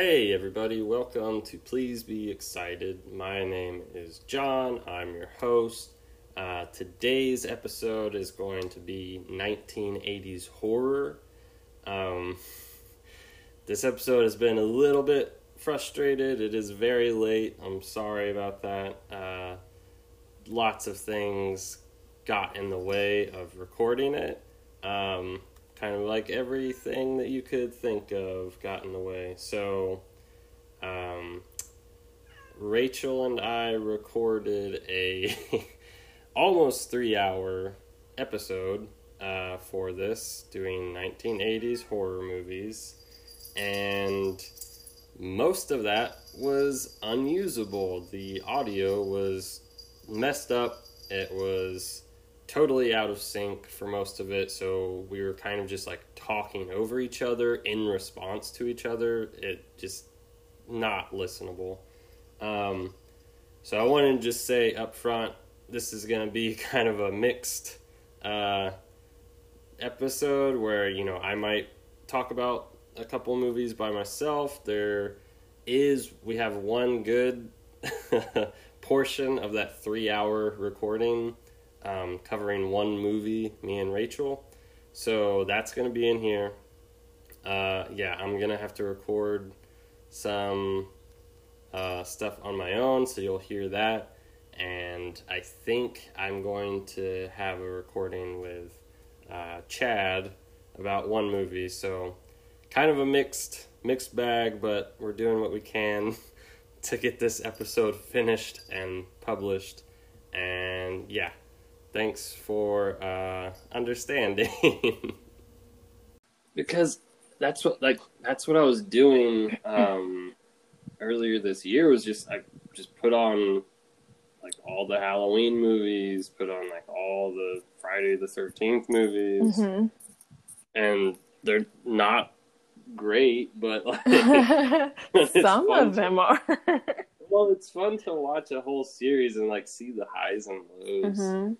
Hey everybody, welcome to Please Be Excited. My name is John, I'm your host. Today's episode is going to be 1980s horror. This episode has been a little bit frustrated. It is very late. I'm sorry about that. Lots of things got in the way of recording it. Kind of like everything that you could think of got in the way. So, Rachel and I recorded a almost 3-hour episode for this, doing 1980s horror movies, and most of that was unusable. The audio was messed up. It was totally out of sync for most of it, so we were kind of just like talking over each other in response to each other. It just not listenable. So I wanted to just say up front, this is going to be kind of a mixed episode where, you know, I might talk about a couple movies by myself. We have one good portion of that 3-hour recording covering one movie, me and Rachel, so that's going to be in here. I'm going to have to record some stuff on my own, so you'll hear that, and I think I'm going to have a recording with Chad about one movie, so kind of a mixed bag, but we're doing what we can to get this episode finished and published, and yeah. Thanks for understanding. Because that's what I was doing earlier this year, was I just put on like all the Halloween movies, put on like all the Friday the 13th movies. Mm-hmm. And they're not great, but like some of them are. Well, it's fun to watch a whole series and like see the highs and lows. Mm-hmm.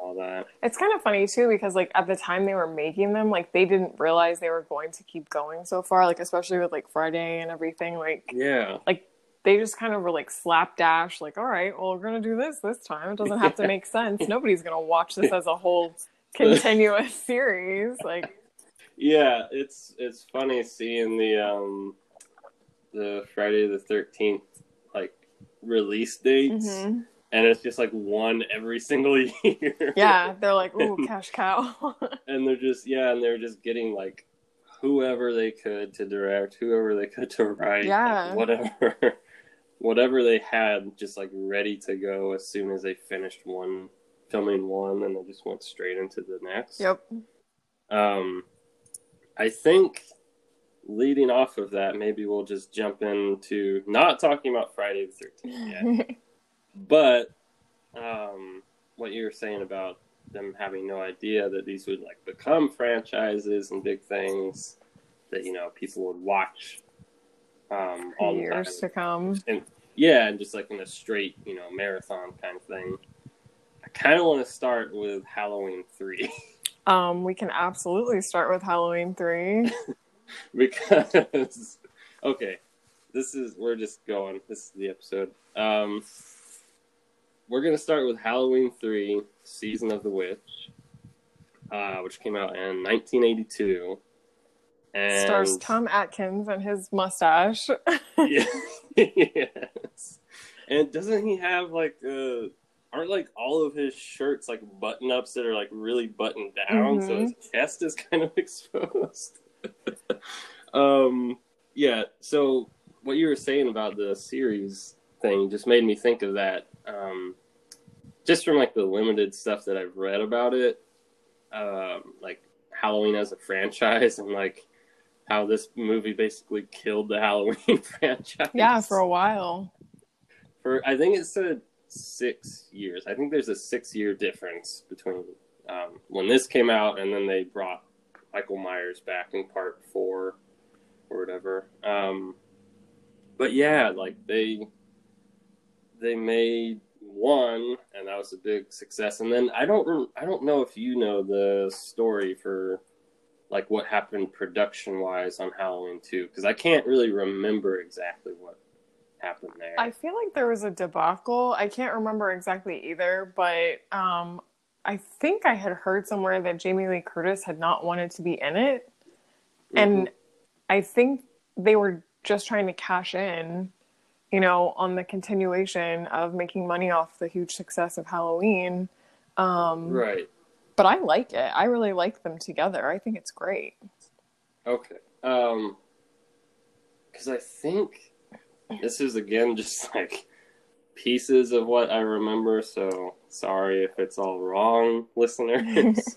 All that. It's kind of funny too, because like at the time they were making them, like they didn't realize they were going to keep going so far, like especially with like Friday and everything, like yeah, like they just kind of were like slapdash, like all right, well we're gonna do this time, it doesn't have to make sense, nobody's gonna watch this as a whole continuous series, like yeah, it's funny seeing the Friday the 13th like release dates. Mm-hmm. And it's just like one every single year. Yeah, they're like, ooh, cash cow. And they're just getting like whoever they could to direct, whoever they could to write, yeah, like whatever they had, just like ready to go as soon as they finished filming one, and they just went straight into the next. Yep. I think leading off of that, maybe we'll just jump into not talking about Friday the 13th yet. But what you were saying about them having no idea that these would like become franchises and big things that, you know, people would watch all the years to come. And yeah, and just like in a straight, you know, marathon kind of thing. I kind of want to start with Halloween 3. We can absolutely start with Halloween 3. Because, okay, we're just going. This is the episode. We're going to start with Halloween 3, Season of the Witch, which came out in 1982. And stars Tom Atkins and his mustache. Yeah. Yes. And doesn't he have, like, aren't, like, all of his shirts, like, button-ups that are, like, really buttoned down, mm-hmm. So his chest is kind of exposed? Yeah, so what you were saying about the series thing just made me think of that. Just from like the limited stuff that I've read about it, like Halloween as a franchise, and like how this movie basically killed the Halloween franchise. Yeah, for a while. I think it said 6 years. I think there's a 6-year difference between when this came out and then they brought Michael Myers back in part 4 or whatever. But yeah, like they made 1, and that was a big success. And then I don't know if you know the story for like what happened production wise on Halloween 2, because I can't really remember exactly what happened there. I feel like there was a debacle. I can't remember exactly either, but I think I had heard somewhere that Jamie Lee Curtis had not wanted to be in it. Mm-hmm. And I think they were just trying to cash in, you know, on the continuation of making money off the huge success of Halloween. Right. But I like it. I really like them together. I think it's great. Okay. Because I think this is, again, just like pieces of what I remember. So sorry if it's all wrong, listeners.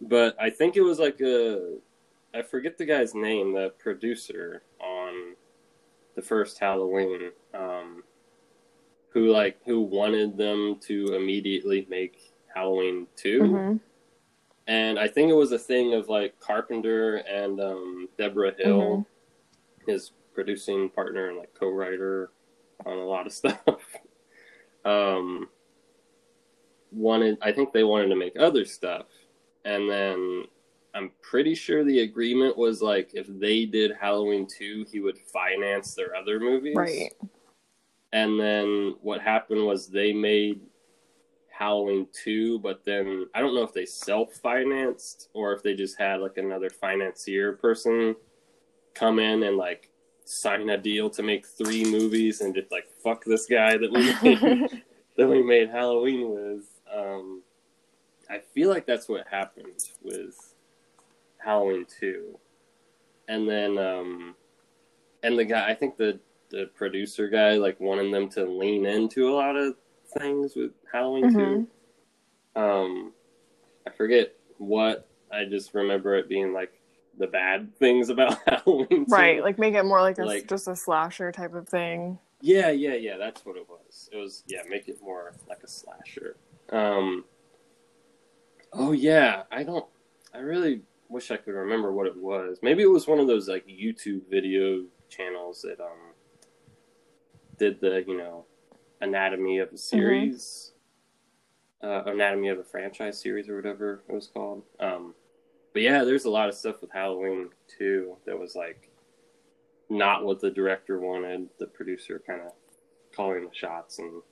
But I think it was like a... I forget the guy's name, the producer on the first Halloween, who wanted them to immediately make Halloween 2. Mm-hmm. And I think it was a thing of like Carpenter and Deborah Hill, mm-hmm. his producing partner and like co-writer on a lot of stuff. I think they wanted to make other stuff, and then I'm pretty sure the agreement was, like, if they did Halloween 2, he would finance their other movies. Right. And then what happened was they made Halloween 2, but then I don't know if they self-financed or if they just had, like, another financier person come in and, like, sign a deal to make 3 movies and just, like, fuck this guy that we made, that we made Halloween with. I feel like that's what happened with Halloween 2. And then and the guy, I think the producer guy, like, wanted them to lean into a lot of things with Halloween mm-hmm. 2. I forget what, I just remember it being like the bad things about Halloween 2. Right, like make it more like just a slasher type of thing. Yeah, that's what it was. It was, yeah, make it more like a slasher. I really wish I could remember what it was. Maybe it was one of those like YouTube video channels that did the, you know, anatomy of a series, mm-hmm. Anatomy of a franchise series or whatever it was called. But yeah, there's a lot of stuff with Halloween 2 that was like not what the director wanted. The producer kind of calling the shots and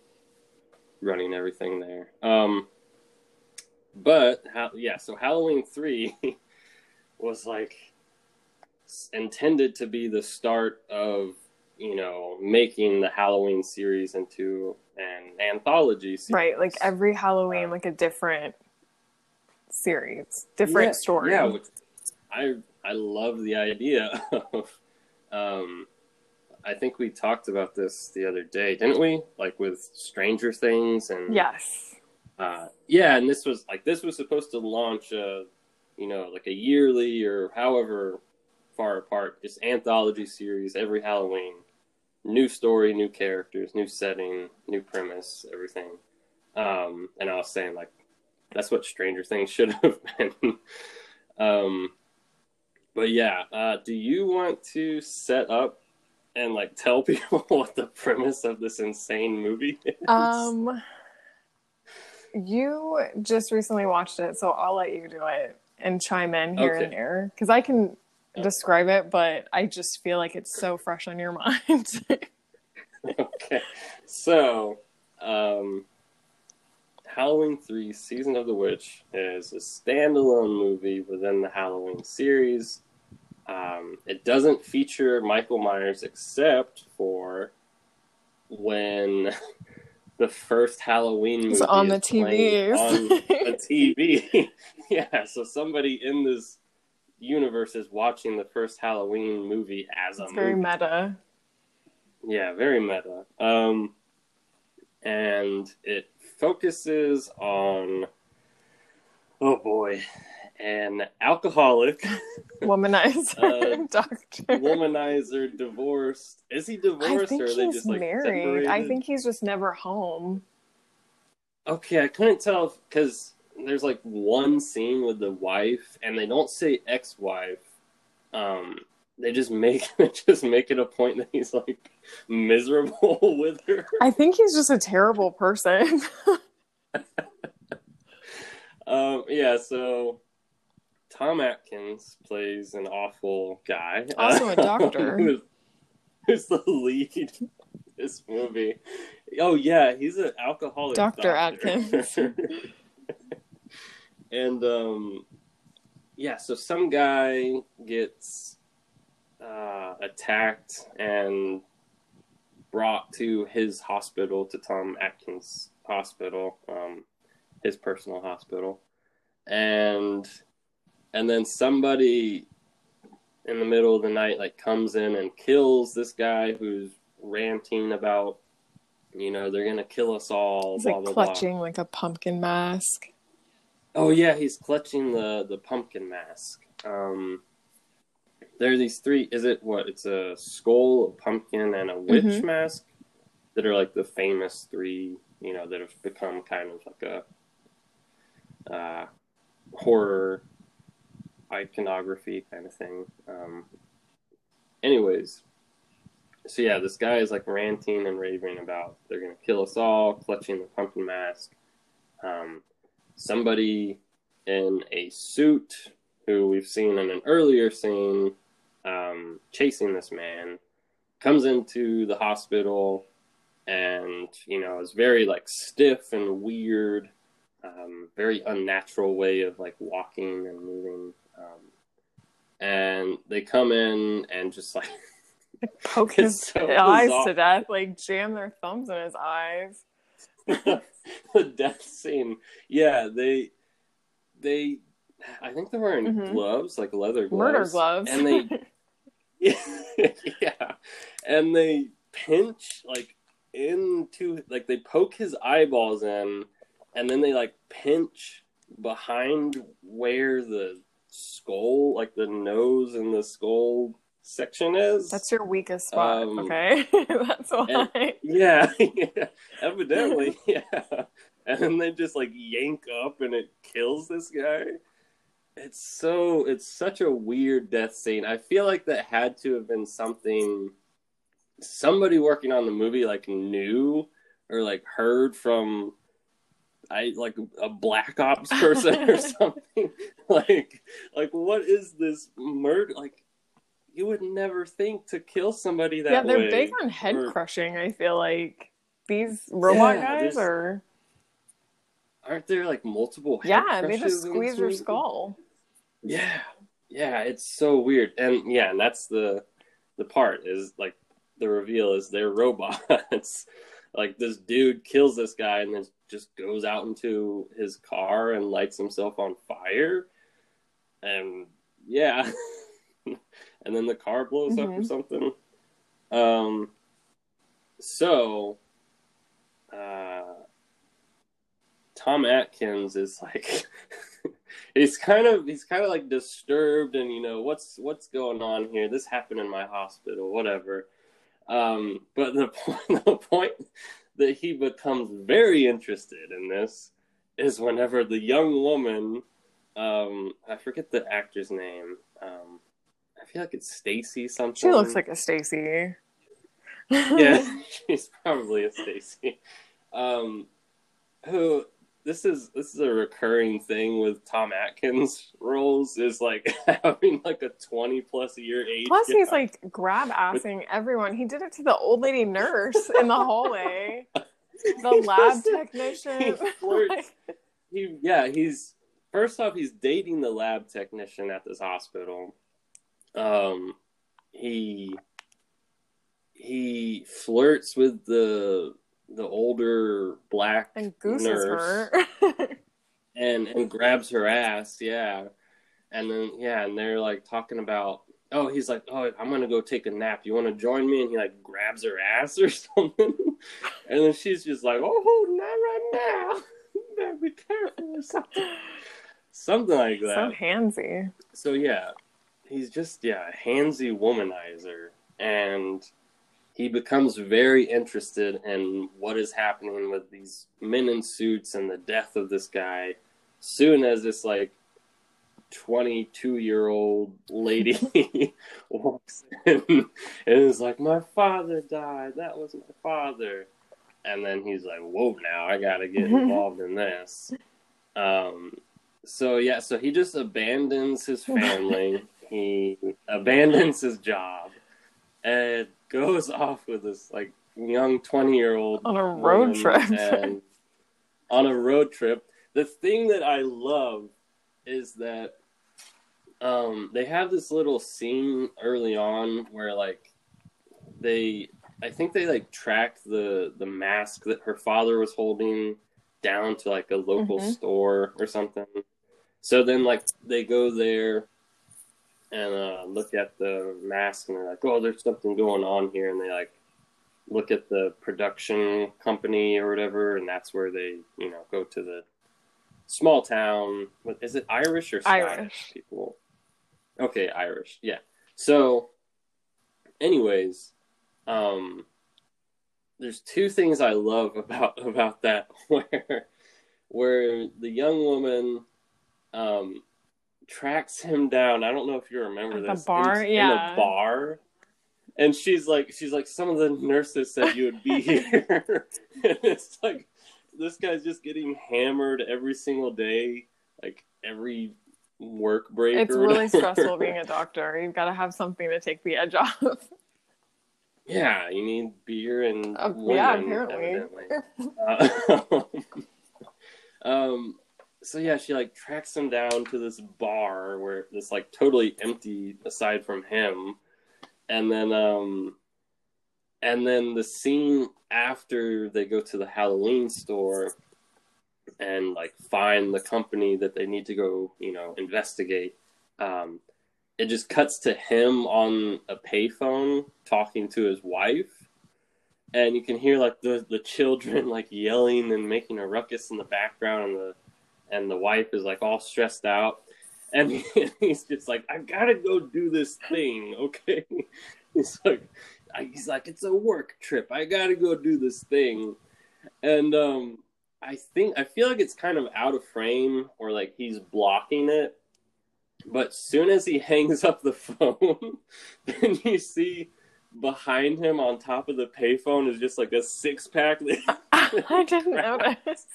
running everything there. So Halloween 3. was like intended to be the start of, you know, making the Halloween series into an anthology series. Right, like every Halloween, like a different series, different story. Yeah, which I love the idea of. I think we talked about this the other day, didn't we? Like with Stranger Things and yes, and this was supposed to launch a, you know, like a yearly or however far apart, just anthology series every Halloween. New story, new characters, new setting, new premise, everything. And I was saying, like, that's what Stranger Things should have been. Do you want to set up and, like, tell people what the premise of this insane movie is? You just recently watched it, so I'll let you do it and chime in here and there, because I can describe it, but I just feel like it's so fresh on your mind. Okay. So, Halloween 3: Season of the Witch is a standalone movie within the Halloween series. It doesn't feature Michael Myers except for when the first Halloween movie on the TV. On the TV. Yeah, so somebody in this universe is watching the first Halloween movie as a movie. It's very meta. Yeah, very meta. And it focuses on, an alcoholic. Womanizer. Doctor. Womanizer, divorced. Is he divorced, or are they just like married? Separated? I think he's just never home. Okay, I couldn't tell because there's like one scene with the wife, and they don't say ex-wife. They just make it a point that he's like miserable with her. I think he's just a terrible person. So Tom Atkins plays an awful guy. Also a doctor. Who's the lead in this movie. Oh, yeah, he's an alcoholic doctor. Dr. Atkins. And, yeah, so some guy gets attacked and brought to his hospital, to Tom Atkins' hospital, his personal hospital. And then somebody in the middle of the night, like, comes in and kills this guy who's ranting about, you know, they're going to kill us all. He's, like, clutching, like, a pumpkin mask. Oh, yeah, he's clutching the pumpkin mask. There are these three, it's a skull, a pumpkin, and a witch mask that are, like, the famous three, you know, that have become kind of like a horror iconography kind of thing. Anyways, so yeah, this guy is, like, ranting and raving about they're going to kill us all, clutching the pumpkin mask. Somebody in a suit, who we've seen in an earlier scene, chasing this man, comes into the hospital and, you know, is very, like, stiff and weird, very unnatural way of, like, walking and moving. And they come in and just, like, poke his eyes to death, like, jam their thumbs in his eyes. The death scene. Yeah, they I think they're wearing gloves, like leather gloves. Murder gloves. And they yeah. And they pinch, like, into, like, they poke his eyeballs in, and then they, like, pinch behind where the skull, like the nose and the skull section is. That's your weakest spot. Okay. That's why. And, yeah. Evidently. Yeah. And then they just, like, yank up and it kills this guy. It's such a weird death scene. I feel like that had to have been somebody working on the movie, like, knew or, like, heard from a black ops person or something. Like what is this murder? Like, you would never think to kill somebody that way. Yeah, they're big on head crushing, I feel like. These robot guys are... Aren't there, like, multiple head crushes? Yeah, they just squeeze your skull. Yeah. Yeah, it's so weird. And, yeah, and that's the part is, like, the reveal is they're robots. Like, this dude kills this guy and then just goes out into his car and lights himself on fire. And, yeah... And then the car blows up or something. Tom Atkins is, like, he's kind of like disturbed and, you know, what's going on here? This happened in my hospital, whatever. But the point that he becomes very interested in this is whenever the young woman, I forget the actor's name, I feel like it's Stacy something. She looks like a Stacy. Yeah, she's probably a Stacy. Who this is a recurring thing with Tom Atkins roles, is, like, having, like, a 20+ year age. Plus he's, like, grab assing everyone. He did it to the old lady nurse in the hallway. The lab technician. He flirts. First off, he's dating the lab technician at this hospital. He flirts with the older black and gooses nurse her. and grabs her ass, yeah. And then and they're, like, talking about, oh, he's like, oh, I'm gonna go take a nap. You want to join me? And he, like, grabs her ass or something. And then she's just like, oh, not right now. Better be careful or something like that. So handsy. So yeah. He's just, a handsy womanizer, and he becomes very interested in what is happening with these men in suits and the death of this guy. Soon as this, like, 22-year-old lady walks in and is like, my father died, that was my father. And then he's like, whoa, now I gotta get involved in this. So, yeah, so he just abandons his family. He abandons his job and goes off with this, like, young 20-year-old on a road trip. And on a road trip. The thing that I love is that they have this little scene early on where, like, I think they like track the mask that her father was holding down to like a local store or something. So then like they go there and look at the mask and they're like, oh, there's something going on here. And they like look at the production company or whatever. And that's where they, you know, go to the small town. Is it Irish or Scottish people? Okay. Irish. Yeah. So anyways, there's two things I love about that where the young woman tracks him down. I don't know if you remember this. The bar, in a bar. And she's like, some of the nurses said you would be here. And it's like this guy's just getting hammered every single day, like every work break. It's really stressful being a doctor. You've got to have something to take the edge off. Yeah, you need beer and women, apparently. So yeah, she like tracks him down to this bar where it's like totally empty aside from him, and then the scene after they go to the Halloween store and like find the company that they need to go, you know, investigate. It just cuts to him on a payphone talking to his wife, and you can hear like the children like yelling and making a ruckus in the background, and the wife is like all stressed out, and he's just like, I gotta go do this thing, okay? He's like, it's a work trip. I gotta go do this thing, and I feel like it's kind of out of frame, or like he's blocking it. But soon as he hangs up the phone, then you see behind him on top of the payphone is just like a six-pack. I didn't notice.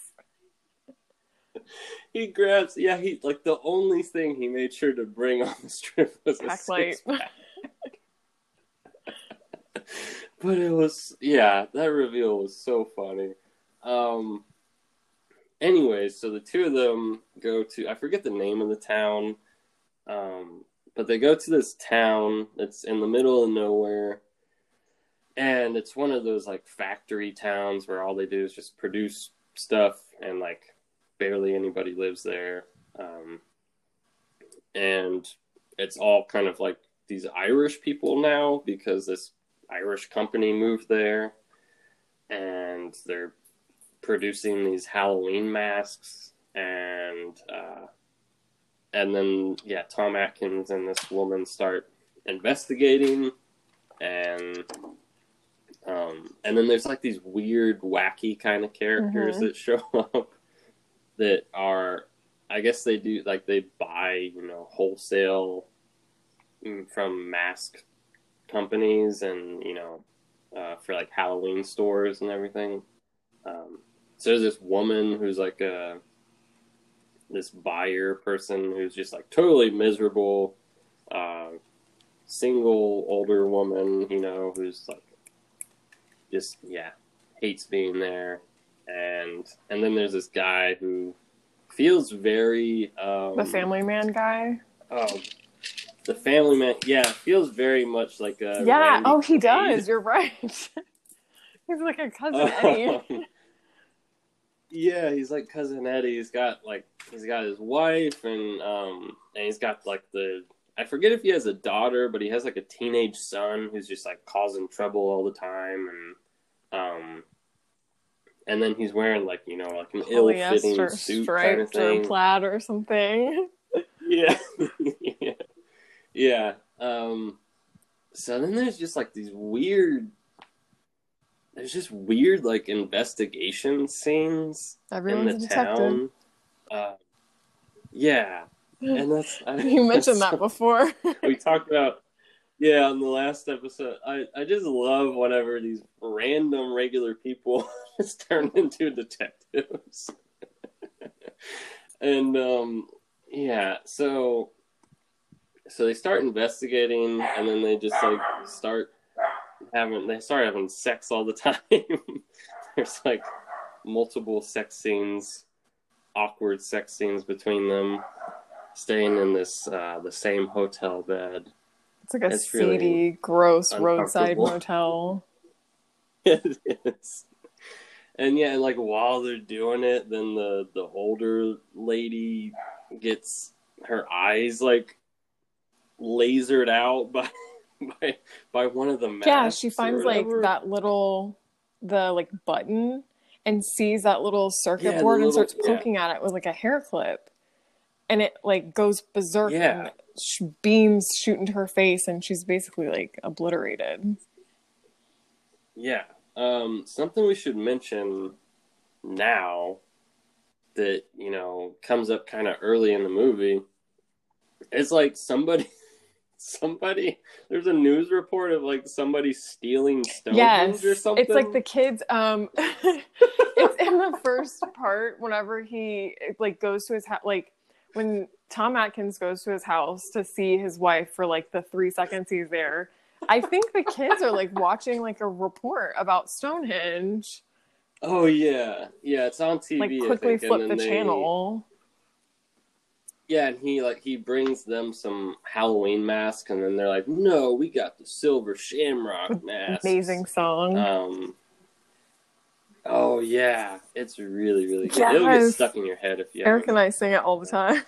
He grabs, he like the only thing he made sure to bring on this trip was a six-pack. But it was, that reveal was so funny. Anyways, so the two of them go to, I forget the name of the town, but they go to this town that's in the middle of nowhere, and it's one of those like factory towns where all they do is just produce stuff, and like barely anybody lives there. And it's all kind of like these Irish people now, because this Irish company moved there, and they're producing these Halloween masks, and then Tom Atkins and this woman start investigating, and then there's like these weird, wacky kind of characters that show up that are, I guess they do, like they buy, you know, wholesale from mask companies and, you know, for like Halloween stores and everything. So there's this woman who's like this buyer person who's just like totally miserable, single older woman, you know, who's like just hates being there, and then there's this guy who feels very the family man guy. Oh, the family man, feels very much like a Randy Quaid. Does. You're right. He's like a cousin Eddie. Yeah, he's like cousin Eddie. He's got his wife, and he's got like I forget if he has a daughter, but he has like a teenage son who's just like causing trouble all the time, and then he's wearing like, you know, like an ill-fitting suit kind of thing, or plaid or something. Yeah. So then there's just like these weird. There's just weird, like, investigation scenes. Everyone's in the town. And that's... you mentioned that before. We talked about... Yeah, on the last episode. I just love whenever these random regular people just turn into detectives. And Yeah, so they start investigating, and then they just like start having sex all the time. There's like multiple sex scenes, awkward sex scenes between them, staying in this the same hotel bed. It's like a seedy, really gross roadside motel. It is. And yeah, like while they're doing it, then the older lady gets her eyes like lasered out by one of the masks. Yeah, she finds like that little button and sees that little circuit board and starts poking at it with like a hair clip, and it like goes berserk and beams shoot into her face, and she's basically like obliterated. Yeah. Something we should mention now that, you know, comes up kind of early in the movie is like somebody, there's a news report of like somebody stealing stones or something. It's like the kids, it's in the first part whenever he like goes to his house, like when Tom Atkins goes to his house to see his wife for like the 3 seconds he's there. I think the kids are like watching like a report about Stonehenge. Oh yeah, yeah, it's on TV. Like quickly flip the channel. Yeah, and he brings them some Halloween masks, and then they're like, "No, we got the silver shamrock mask." Amazing song. Oh yeah, it's really really good. Yes. It'll get stuck in your head if you. Eric and I sing it all the time.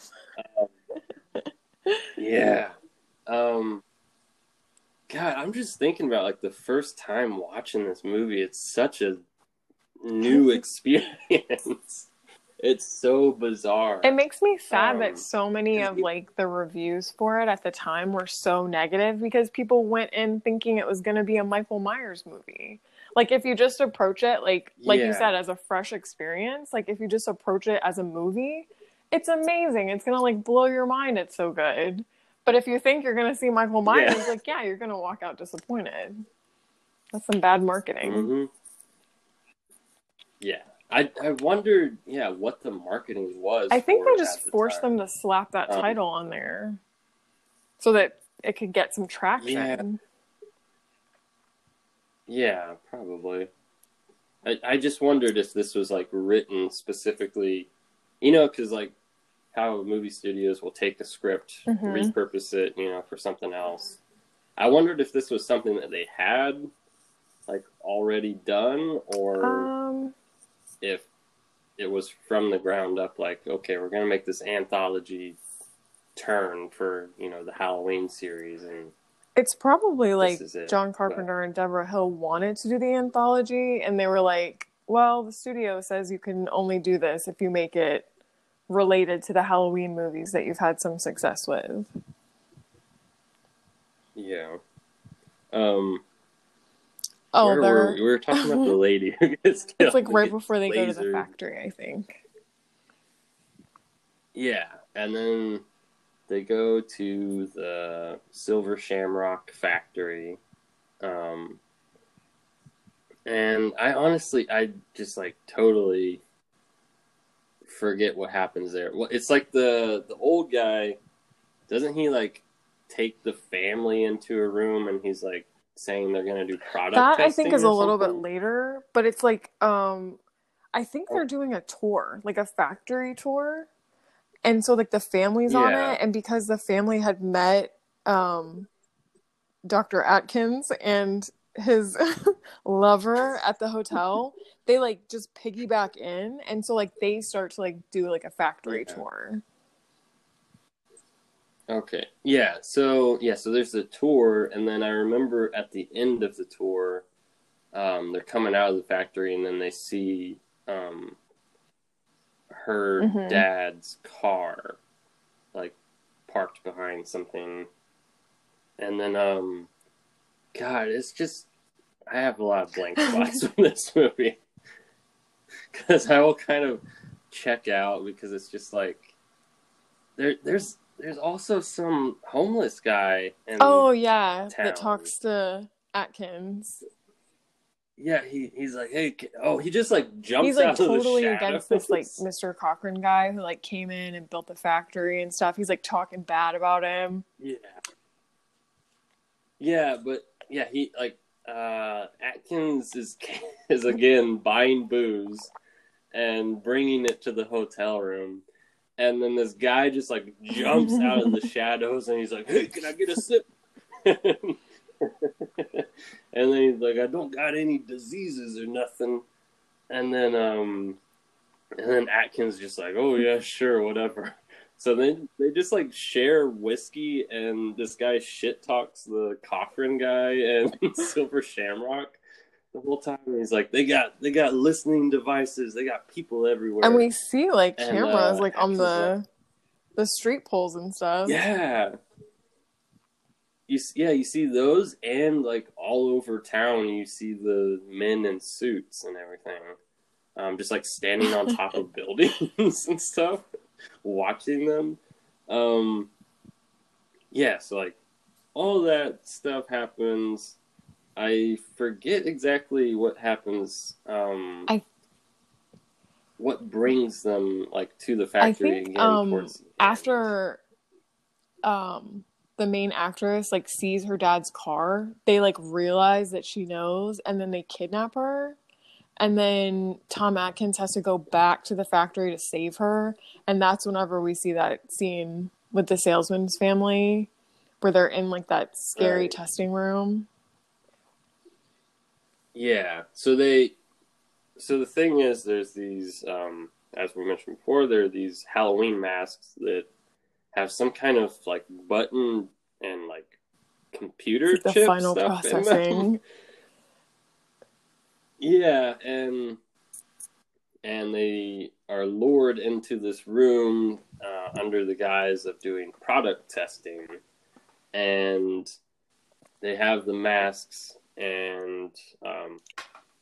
Yeah. God, I'm just thinking about like the first time watching this movie. It's such a new experience. It's so bizarre. It makes me sad that so many of like the reviews for it at the time were so negative, because people went in thinking it was going to be a Michael Myers movie. Like if you just approach it like you said, as a fresh experience, like if you just approach it as a movie, it's amazing. It's going to like blow your mind. It's so good. But if you think you're going to see Michael Myers, you're going to walk out disappointed. That's some bad marketing. Mm-hmm. Yeah. I wondered, what the marketing was. I think they just forced them to slap that title on there so that it could get some traction. Yeah, probably. I just wondered if this was, like, written specifically, you know, because, like, how movie studios will take a script, repurpose it, you know, for something else. I wondered if this was something that they had, like, already done, or if it was from the ground up, like, okay, we're going to make this anthology turn for, you know, the Halloween series. And it's probably, like, John Carpenter and Deborah Hill wanted to do the anthology, and they were like, well, the studio says you can only do this if you make it related to the Halloween movies that you've had some success with. Yeah. We were talking about the lady who gets killed. It's like right before they go to the factory, I think. Yeah, and then they go to the Silver Shamrock factory. And I just like totally forget what happens there. Well, it's like the old guy, doesn't he like take the family into a room and he's like saying they're gonna do product testing? That I think is a little bit later, but it's like I think they're doing a tour, like a factory tour, and so like the family's on it, and because the family had met Dr. Atkins and his lover at the hotel, they like just piggyback in, and so like they start to like do like a factory tour. Okay. Yeah. So there's the tour, and then I remember at the end of the tour, they're coming out of the factory, and then they see her dad's car like parked behind something, and then God, it's just, I have a lot of blank spots in this movie, because I will kind of check out, because it's just like there's also some homeless guy in town that talks to Atkins. Yeah, he's like, hey, he just like jumps out of the shadows. He's like totally against this like Mr. Cochran guy who like came in and built the factory and stuff. He's like talking bad about him. Yeah. Yeah, but yeah, he like Atkins is again buying booze and bringing it to the hotel room. And then this guy just like jumps out of the shadows and he's like, hey, can I get a sip? And then he's like, I don't got any diseases or nothing. And then Atkins just like, oh yeah, sure, whatever. So then they just like share whiskey, and this guy shit talks the Cochran guy and Silver Shamrock the whole time. And he's like, they got listening devices, they got people everywhere. And we see like cameras like Atkins on the street poles and stuff. Yeah. You see those, and like all over town, you see the men in suits and everything, just like standing on top of buildings and stuff, watching them. Yeah, so like all that stuff happens. I forget exactly what happens. What brings them like to the factory? I think, again, towards after. The main actress like sees her dad's car. They like realize that she knows, and then they kidnap her. And then Tom Atkins has to go back to the factory to save her. And that's whenever we see that scene with the salesman's family where they're in like that scary testing room. Yeah. So the thing is, there's these, as we mentioned before, there are these Halloween masks that have some kind of like button and like computer chip stuff in them. Final processing. Yeah, and they are lured into this room under the guise of doing product testing, and they have the masks, and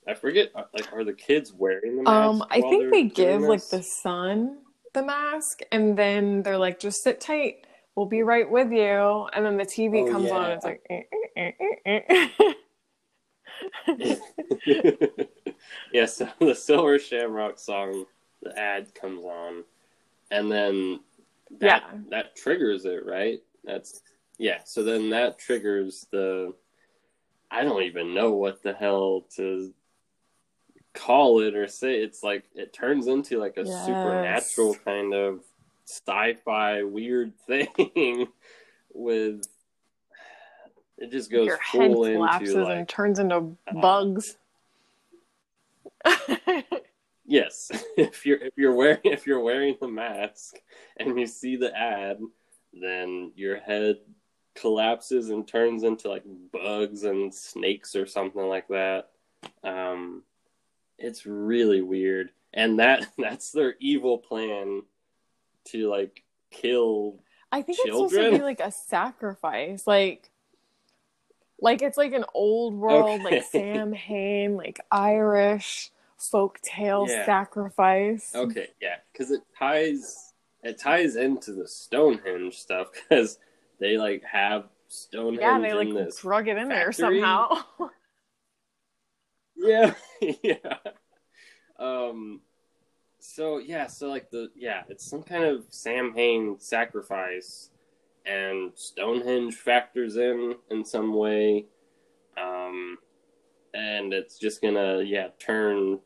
I forget, like, are the kids wearing the masks? I think they give like the son the mask, and then they're like, just sit tight, we'll be right with you. And then the TV comes on, and it's like yeah, so the Silver Shamrock song, the ad comes on, and then that triggers it, right? That's so then that triggers the, I don't even know what the hell to call it or say. It's like it turns into like a supernatural kind of sci-fi weird thing with it just goes your full head collapses into like, and turns into bugs. Yes, if you're wearing the mask and you see the ad, then your head collapses and turns into like bugs and snakes or something like that. It's really weird, and that's their evil plan to like kill. I think children. It's supposed to be like a sacrifice, like it's like an old world, like Sam Hain, like Irish folktale sacrifice. Okay, yeah, because it ties into the Stonehenge stuff, because they like have Stonehenge. Yeah, they like in this drug it in factory. There somehow. Yeah, yeah. So it's some kind of Sam Hain sacrifice, and Stonehenge factors in some way, and it's just gonna turn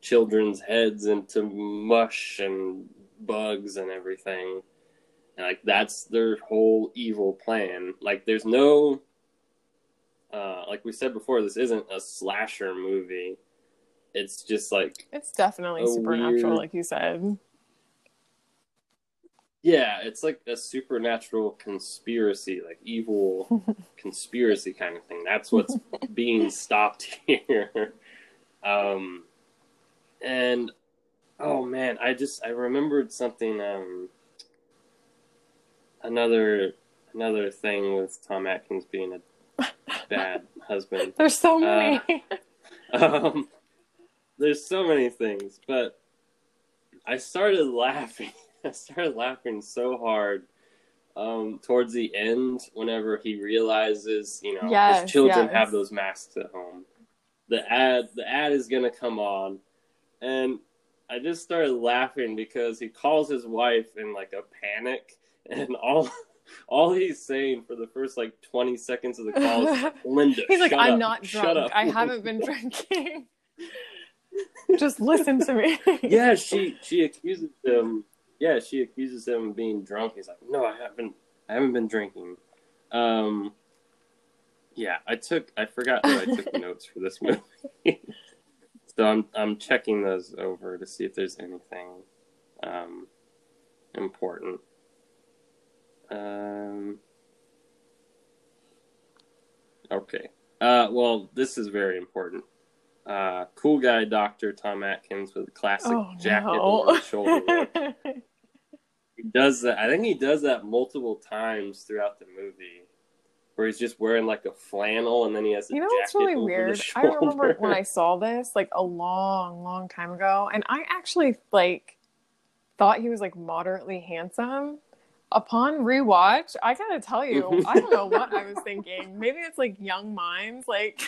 children's heads into mush and bugs and everything, and like that's their whole evil plan. Like there's no. Like we said before, this isn't a slasher movie. It's just like it's definitely supernatural, weird, like you said. Yeah, it's like a supernatural conspiracy, like evil conspiracy kind of thing. That's what's being stopped here. And oh man, I remembered something. Another thing with Tom Atkins being a bad husband. There's so many. There's so many things, but I started laughing so hard towards the end whenever he realizes, his children have those masks at home. the ad is gonna come on, and I just started laughing because he calls his wife in like a panic, and all he's saying for the first like 20 seconds of the call is, Linda, he's like, I'm not drunk. I haven't been drinking. Just listen to me. Yeah, she accuses him. Yeah, she accuses him of being drunk. He's like, no, I haven't been drinking. Yeah, I forgot that I took notes for this movie. So I'm checking those over to see if there's anything important. Okay. Well, this is very important. Cool guy Dr. Tom Atkins with a classic jacket over his shoulder. He does that. I think he does that multiple times throughout the movie, where he's just wearing like a flannel and then he has a jacket what's really over weird? I remember when I saw this like a long, long time ago, and I actually like thought he was like moderately handsome. Upon rewatch, I gotta tell you, I don't know what I was thinking. Maybe it's like young minds, like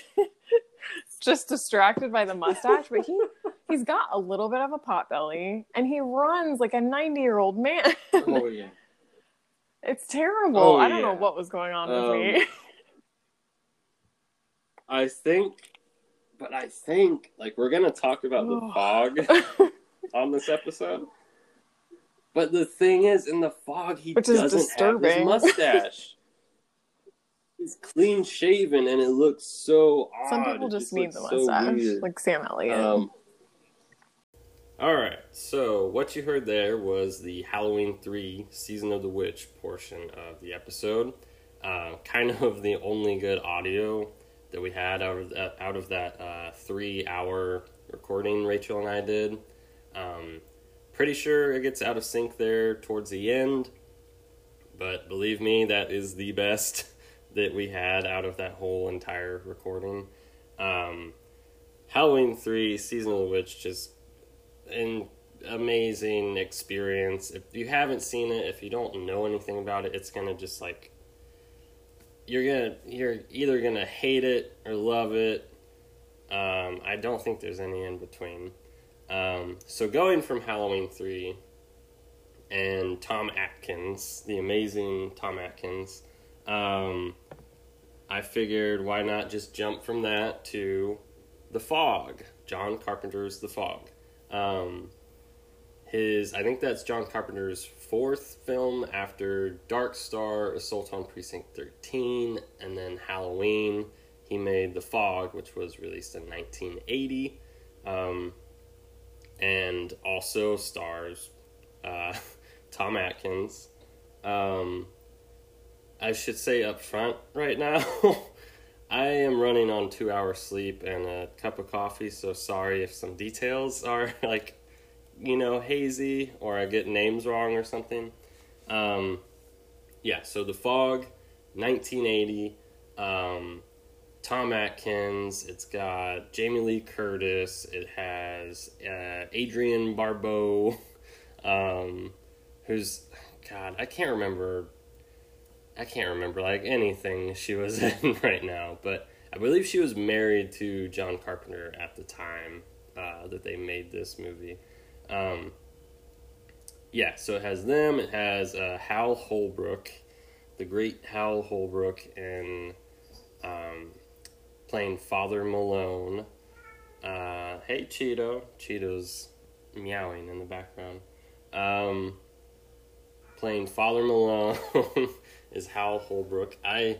just distracted by the mustache, but he's got a little bit of a potbelly and he runs like a 90-year-old man. Oh yeah. It's terrible. Oh, I don't know what was going on with me. I think like we're gonna talk about The Fog on this episode. But the thing is, in The Fog, he doesn't have his mustache. He's clean shaven, and it looks so odd. Some people just need the mustache, so like Sam Elliott. All right, so what you heard there was the Halloween 3 Season of the Witch portion of the episode. Kind of the only good audio that we had out of that 3-hour recording Rachel and I did. Pretty sure it gets out of sync there towards the end, but believe me, that is the best that we had out of that whole entire recording. Halloween 3 Season of the Witch, just an amazing experience. If you haven't seen it, if you don't know anything about it, it's gonna just like, you're either gonna hate it or love it. I don't think there's any in between. So going from Halloween 3 and Tom Atkins, the amazing Tom Atkins, I figured why not just jump from that to The Fog, John Carpenter's The Fog. I think that's John Carpenter's 4th film after Dark Star, Assault on Precinct 13, and then Halloween. He made The Fog, which was released in 1980, and also stars Tom Atkins. I should say up front right now, I am running on 2 hours sleep and a cup of coffee, so sorry if some details are like, hazy or I get names wrong or something. So The Fog, 1980, Tom Atkins, it's got Jamie Lee Curtis, it has Adrian Barbeau, who's, God, I can't remember like anything she was in right now, but I believe she was married to John Carpenter at the time that they made this movie. So it has them, it has Hal Holbrook, the great Hal Holbrook, and playing Father Malone. Hey, Cheeto. Cheeto's meowing in the background. Playing Father Malone is Hal Holbrook. I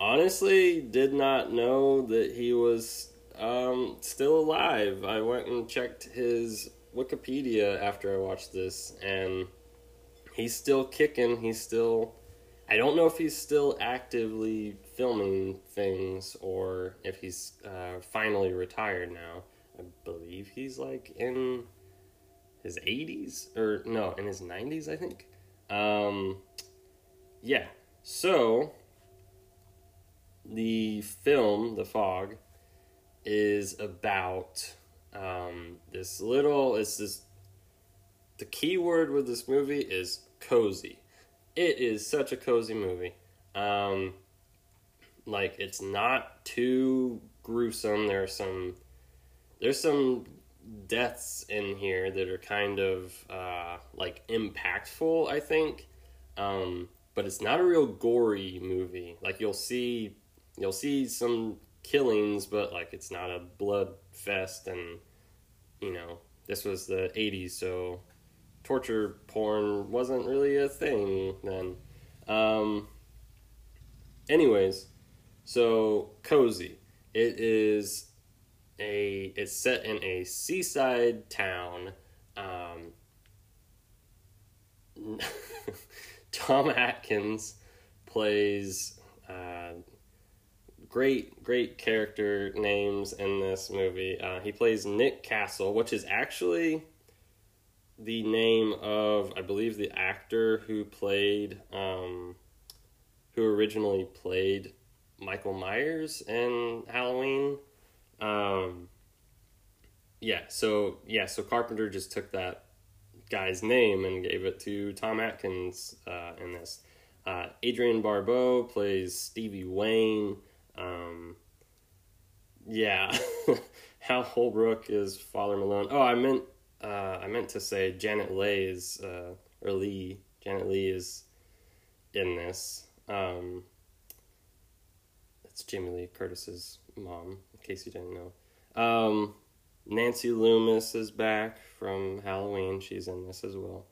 honestly did not know that he was still alive. I went and checked his Wikipedia after I watched this, and he's still kicking. He's still... I don't know if he's still actively filming things or if he's finally retired now. I believe he's like in his 80s or no, in his 90s, I think. So the film, The Fog, is about the key word with this movie is cozy. It is such a cozy movie. It's not too gruesome. There's some deaths in here that are kind of like impactful, I think. But it's not a real gory movie. Like you'll see some killings, but like it's not a blood fest, and you know, this was the 80s, so torture porn wasn't really a thing then. Anyways, so Cozy. It's set in a seaside town. Tom Atkins plays great character names in this movie. He plays Nick Castle, which is actually the name of, I believe, the actor who originally played Michael Myers in Halloween. So Carpenter just took that guy's name and gave it to Tom Atkins in this. Adrian Barbeau plays Stevie Wayne. Hal Holbrook is Father Malone. Oh, I meant to say Janet Leigh is in this. It's Jamie Lee Curtis's mom, in case you didn't know. Nancy Loomis is back from Halloween. She's in this as well.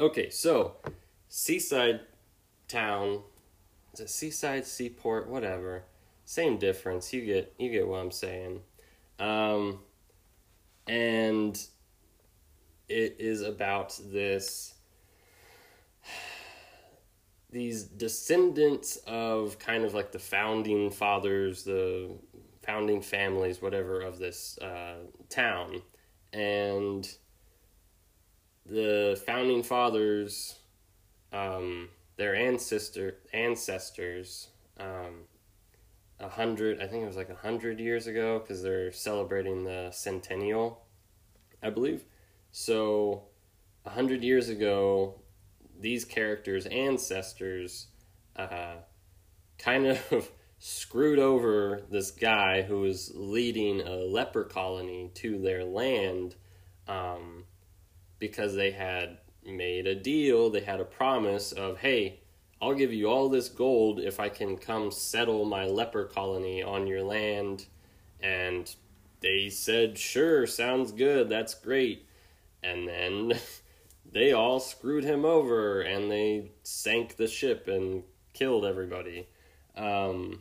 Okay, so seaside town. Is it seaside, seaport, whatever? Same difference. You get what I'm saying. And it is about these descendants of kind of like the founding fathers, the founding families, whatever, of this town. And the founding fathers, their ancestors, 100 years ago, because they're celebrating the centennial, I believe. So 100 years ago, these characters' ancestors kind of screwed over this guy who was leading a leper colony to their land, because they had made a deal. They had a promise of, hey, I'll give you all this gold if I can come settle my leper colony on your land. And they said, sure, sounds good, that's great. And then they all screwed him over, and they sank the ship and killed everybody, and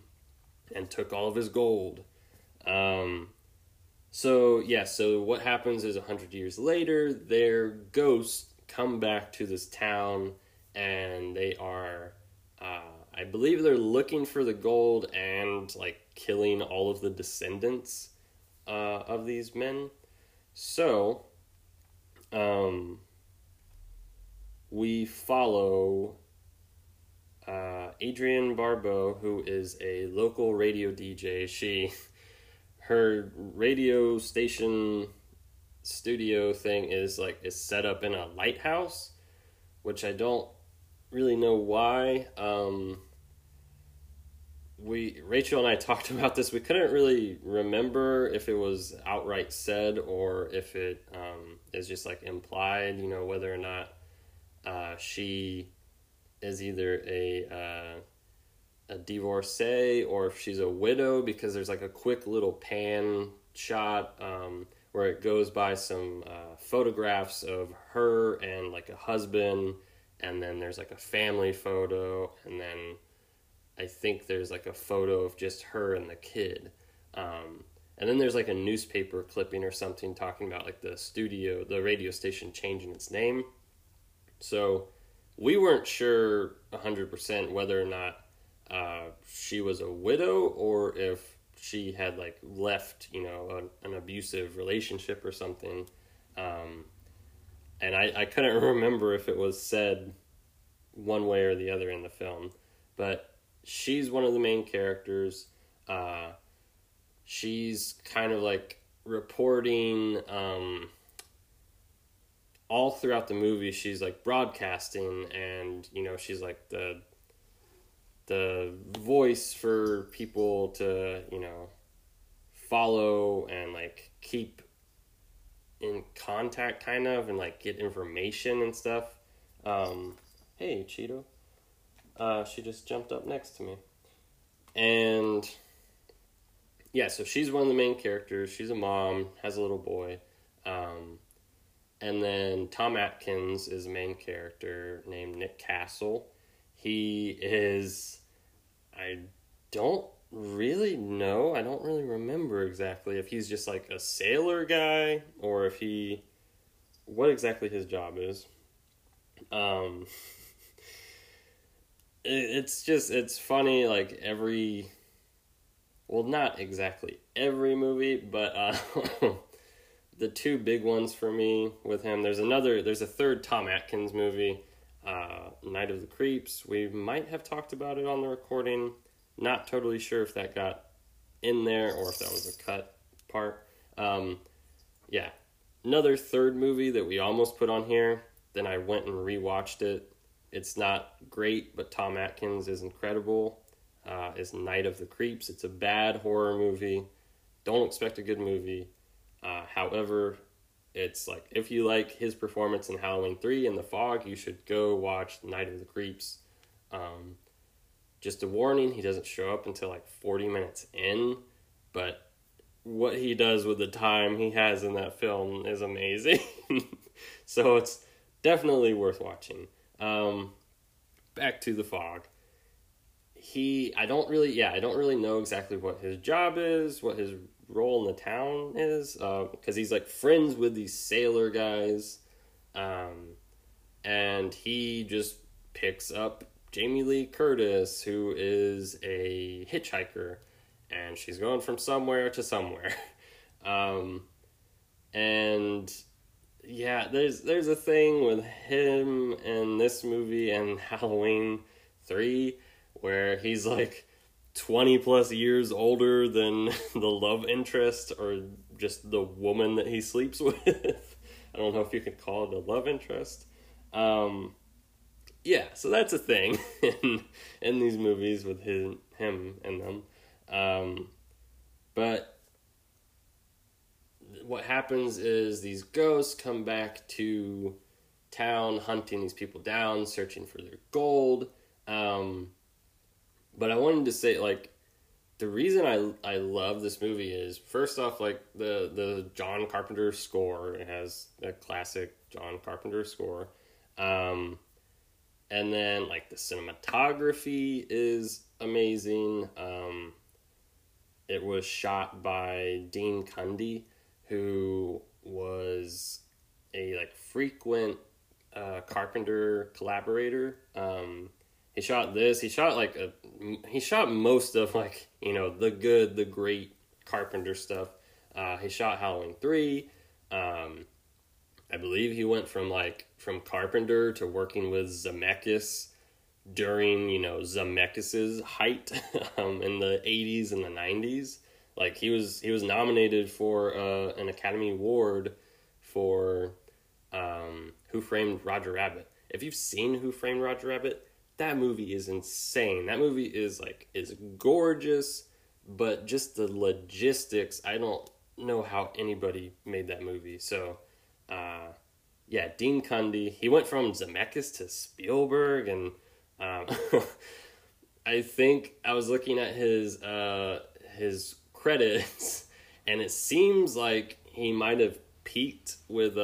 took all of his gold. So what happens is 100 years later, their ghosts come back to this town, and they are, I believe they're looking for the gold and, like, killing all of the descendants of these men. So, we follow Adrian Barbeau, who is a local radio DJ. Her radio station studio thing is set up in a lighthouse, which I don't really know why. Rachel and I talked about this. We couldn't really remember if it was outright said or if it is just like implied, you know, whether or not she is either a divorcee or if she's a widow, because there's like a quick little pan shot where it goes by some photographs of her and like a husband, and then there's like a family photo, and then I think there's like a photo of just her and the kid. And then there's like a newspaper clipping or something talking about like the radio station changing its name. So we weren't sure 100% whether or not she was a widow or if she had like left, you know, an abusive relationship or something. And I couldn't remember if it was said one way or the other in the film, but she's one of the main characters. She's kind of like reporting, all throughout the movie, she's like broadcasting, and you know, she's like the the voice for people to, you know, follow and, like, keep in contact, kind of, and, like, get information and stuff. Hey, Cheeto. She just jumped up next to me. And, yeah, so she's one of the main characters. She's a mom, has a little boy. And then Tom Atkins is a main character named Nick Castle. He is, I don't really know. I don't really remember exactly if he's just like a sailor guy or if he, what exactly his job is. It's just, it's funny, like every, well, not exactly every movie, but the two big ones for me with him, there's a third Tom Atkins movie, Night of the Creeps. We might have talked about it on the recording. Not totally sure if that got in there or if that was a cut part. Yeah. Another third movie that we almost put on here. Then I went and rewatched it. It's not great, but Tom Atkins is incredible. It's Night of the Creeps. It's a bad horror movie. Don't expect a good movie. However, it's like, if you like his performance in Halloween 3 and The Fog, you should go watch Night of the Creeps. Just a warning, he doesn't show up until like 40 minutes in, but what he does with the time he has in that film is amazing. So it's definitely worth watching. Back to The Fog. I don't really know exactly what his job is, what his role in the town is, because he's like friends with these sailor guys, and he just picks up Jamie Lee Curtis, who is a hitchhiker, and she's going from somewhere to somewhere. And yeah, there's a thing with him in this movie and Halloween 3 where he's like 20 plus years older than the love interest or just the woman that he sleeps with. I don't know if you could call it a love interest. Yeah, so that's a thing in these movies with him and them. But what happens is these ghosts come back to town hunting these people down, searching for their gold. But I wanted to say, like, the reason I love this movie is, first off, like, the John Carpenter score. It has a classic John Carpenter score. And then, like, the cinematography is amazing. It was shot by Dean Cundey, who was a, like, frequent Carpenter collaborator. He shot this. He shot most of, like, you know, the good, the great Carpenter stuff. He shot Halloween 3. I believe he went from Carpenter to working with Zemeckis during, you know, Zemeckis's height in the 80s and the 90s. Like, he was nominated for an Academy Award for Who Framed Roger Rabbit. If you've seen Who Framed Roger Rabbit, that movie is insane. That movie is gorgeous, but just the logistics, I don't know how anybody made that movie. So, yeah, Dean Cundey, he went from Zemeckis to Spielberg, and I think I was looking at his credits, and it seems like he might have peaked with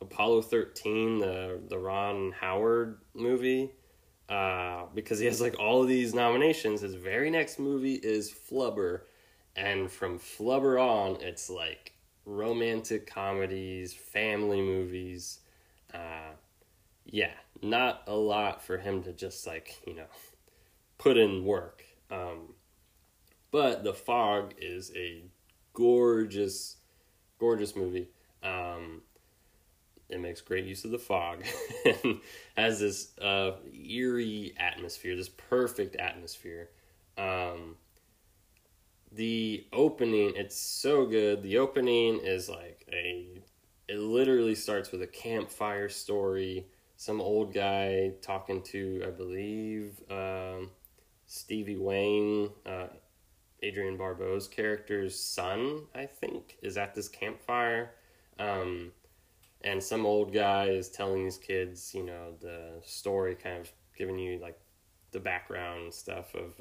Apollo 13, the Ron Howard movie. Because he has, like, all of these nominations. His very next movie is Flubber, and from Flubber on, it's, like, romantic comedies, family movies. Yeah, not a lot for him to just, like, you know, put in work. But The Fog is a gorgeous, gorgeous movie. It makes great use of the fog and has this eerie atmosphere, this perfect atmosphere. The opening, it's so good. The opening is like it literally starts with a campfire story. Some old guy talking to, I believe, Stevie Wayne, Adrian Barbeau's character's son, I think, is at this campfire. And some old guy is telling these kids, you know, the story, kind of giving you, like, the background stuff of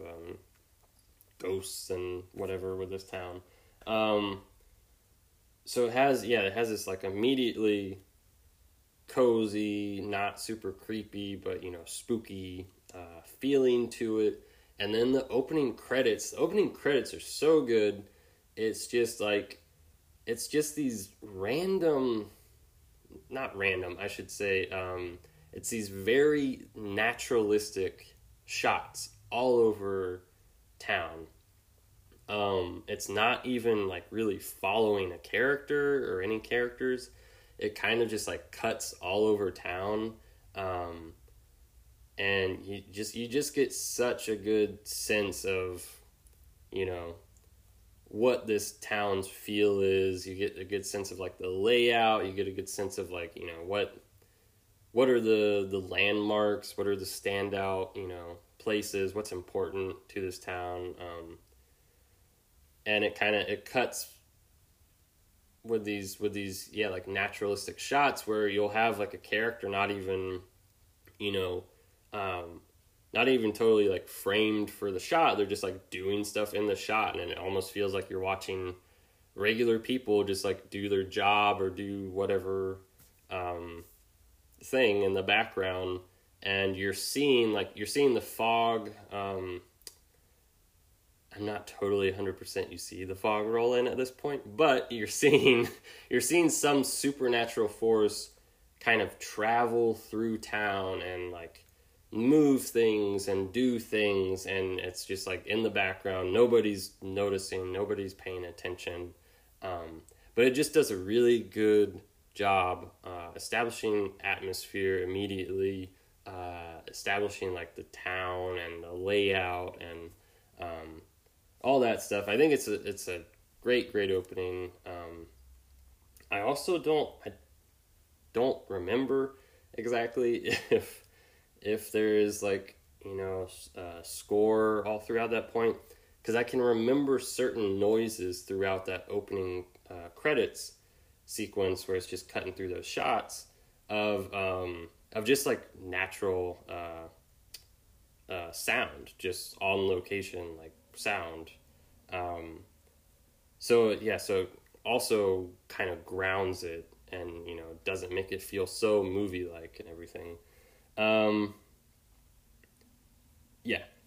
ghosts and whatever with this town. So it has, it has this, like, immediately cozy, not super creepy, but, you know, spooky feeling to it. And then the opening credits are so good. It's just these it's these very naturalistic shots all over town. It's not even like really following a character or any characters. It kind of just like cuts all over town. And you just get such a good sense of, you know, what this town's feel is. You get a good sense of like the layout. You get a good sense of like, you know, what are the landmarks? What are the standout, you know, places? What's important to this town? And it cuts with these like naturalistic shots where you'll have like a character not even, you know, not even totally like framed for the shot. They're just like doing stuff in the shot, and it almost feels like you're watching regular people just like do their job or do whatever thing in the background, and you're seeing the fog. I'm not totally 100% you see the fog roll in at this point, but you're seeing some supernatural force kind of travel through town and like move things and do things, and it's just like in the background, nobody's noticing, nobody's paying attention, but it just does a really good job establishing atmosphere immediately, establishing like the town and the layout and all that stuff. I think it's a great opening. I also don't remember exactly if there is like, you know, score all throughout that point, because I can remember certain noises throughout that opening credits sequence where it's just cutting through those shots of just like natural sound, just on location like sound. So also kind of grounds it, and you know, doesn't make it feel so movie-like and everything.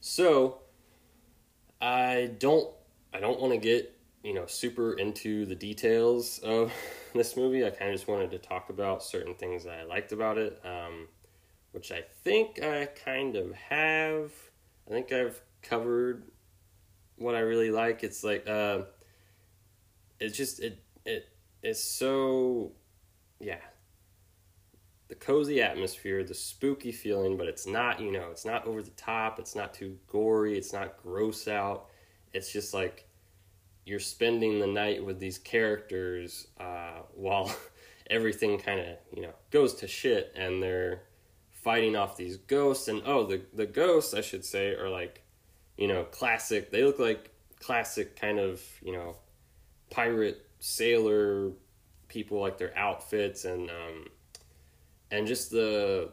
So I don't want to get, you know, super into the details of this movie. I kind of just wanted to talk about certain things that I liked about it, which I think I kind of have. I think I've covered what I really like. It's like, it's just, it's so, the cozy atmosphere, the spooky feeling, but it's not, you know, it's not over the top, it's not too gory, it's not gross out. It's just like you're spending the night with these characters while everything kind of, you know, goes to shit, and they're fighting off these ghosts. And the ghosts, I should say, are like, you know, classic. They look like classic kind of, you know, pirate sailor people, like their outfits and just the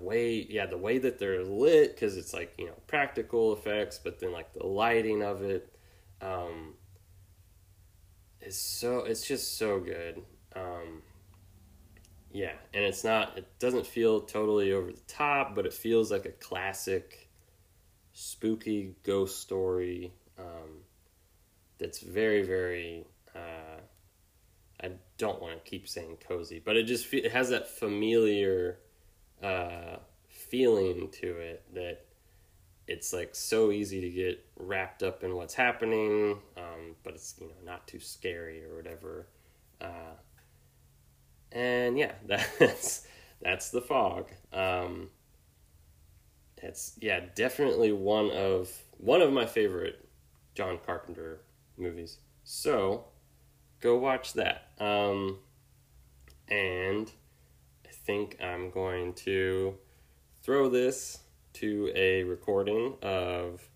way that they're lit, because it's like, you know, practical effects, but then like the lighting of it it's just so good. And it doesn't feel totally over the top, but it feels like a classic spooky ghost story that's very, very I don't want to keep saying cozy, but it has that familiar feeling to it, that it's like so easy to get wrapped up in what's happening, but it's, you know, not too scary or whatever. That's The Fog. It's definitely one of my favorite John Carpenter movies. So go watch that. And I think I'm going to throw this to a recording of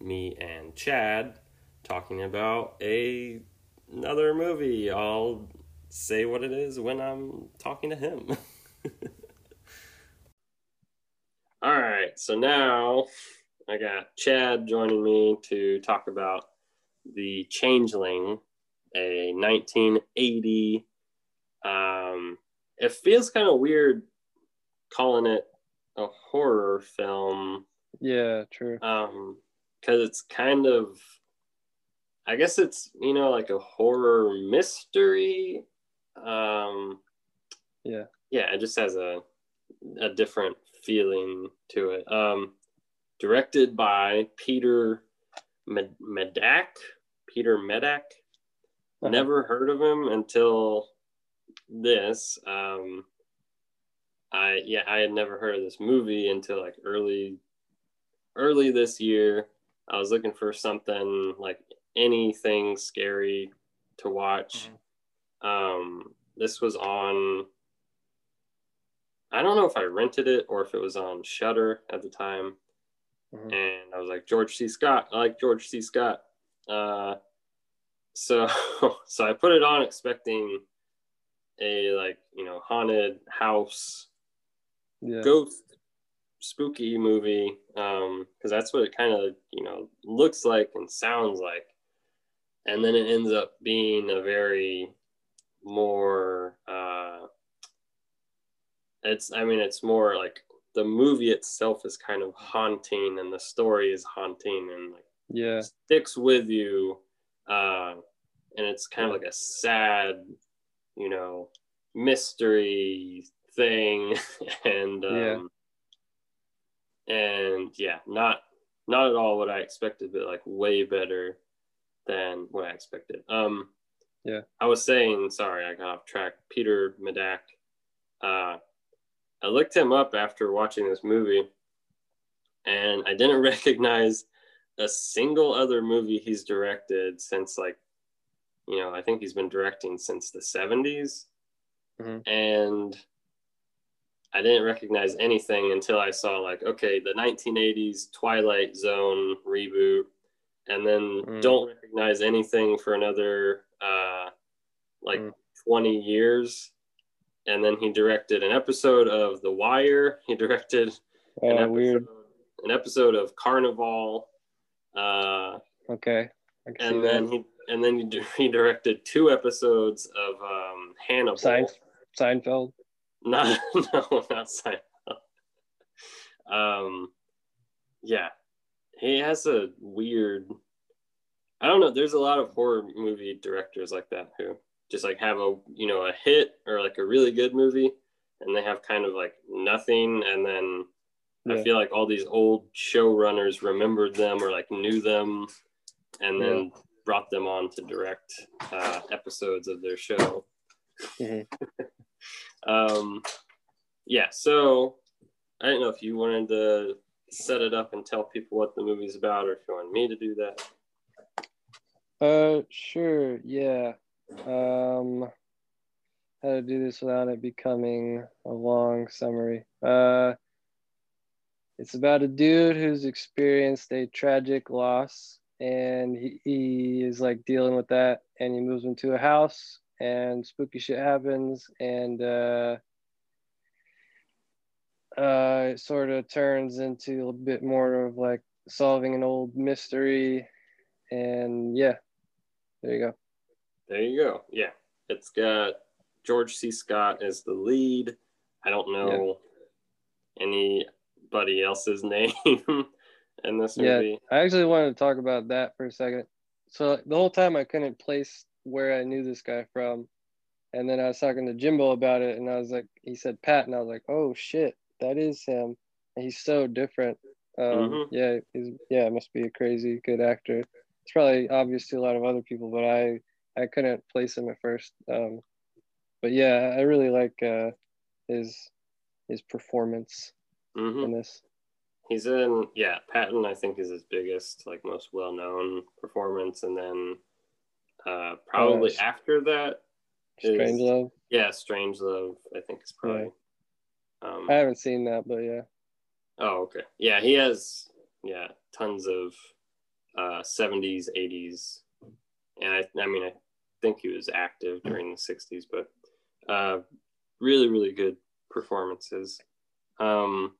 me and Chad talking about another movie. I'll say what it is when I'm talking to him. All right, so now I got Chad joining me to talk about The Changeling, a 1980. It feels kind of weird calling it a horror film. Yeah, true. Because it's kind of, I guess it's, you know, like a horror mystery. Yeah, it just has a different feeling to it. Directed by Peter Medak. Uh-huh. Never heard of him until this. I had never heard of this movie until like early this year. I was looking for something, like anything scary to watch. Mm-hmm. This was on, I don't know if I rented it or if it was on Shudder at the time. Mm-hmm. And I was like, George C. Scott. I like George C. Scott. So I put it on expecting a, like, you know, haunted house, yeah, ghost, spooky movie, because that's what it kind of, you know, looks like and sounds like. And then it ends up being a very more, it's more like the movie itself is kind of haunting and the story is haunting and, like, yeah, sticks with you. And it's kind of like a sad, you know, mystery thing. And not at all what I expected, but like way better than what I expected. I was saying, sorry, I got off track. Peter Medak. I looked him up after watching this movie, and I didn't recognize a single other movie he's directed since, like, you know, I think he's been directing since the 70s. Mm-hmm. And I didn't recognize anything until I saw, like, okay, the 1980s Twilight Zone reboot, and then don't recognize anything for another 20 years. And then he directed an episode of The Wire. He directed an episode of Carnival. Okay. And then he directed two episodes of Hannibal. Seinfeld? Not Seinfeld. He has a weird, I don't know, there's a lot of horror movie directors like that who just, like, have a, you know, a hit or, like, a really good movie, and they have kind of, like, nothing, and then I feel like all these old showrunners remembered them or, like, knew them and then brought them on to direct episodes of their show. Mm-hmm. So I didn't know if you wanted to set it up and tell people what the movie's about, or if you want me to do that. Sure, yeah. How to do this without it becoming a long summary. It's about a dude who's experienced a tragic loss, and he is, like, dealing with that, and he moves into a house, and spooky shit happens, and it sort of turns into a bit more of, like, solving an old mystery, and there you go. Yeah, it's got George C. Scott as the lead. I don't know anybody else's name in this movie. I actually wanted to talk about that for a second. So the whole time I couldn't place where I knew this guy from, and then I was talking to Jimbo about it, and I was like, he said Pat, and I was like, oh shit, that is him. And he's so different. It must be a crazy good actor. It's probably obvious to a lot of other people, but I couldn't place him at first. I really like his performance in this. He's in, Patton, I think, is his biggest, like, most well-known performance. And then probably after that is Strangelove. Yeah, Strangelove, I think, is probably. I haven't seen that, but yeah. Oh, okay. Yeah, he has tons of 70s, 80s. And I mean, I think he was active during the 60s, but really, really good performances. What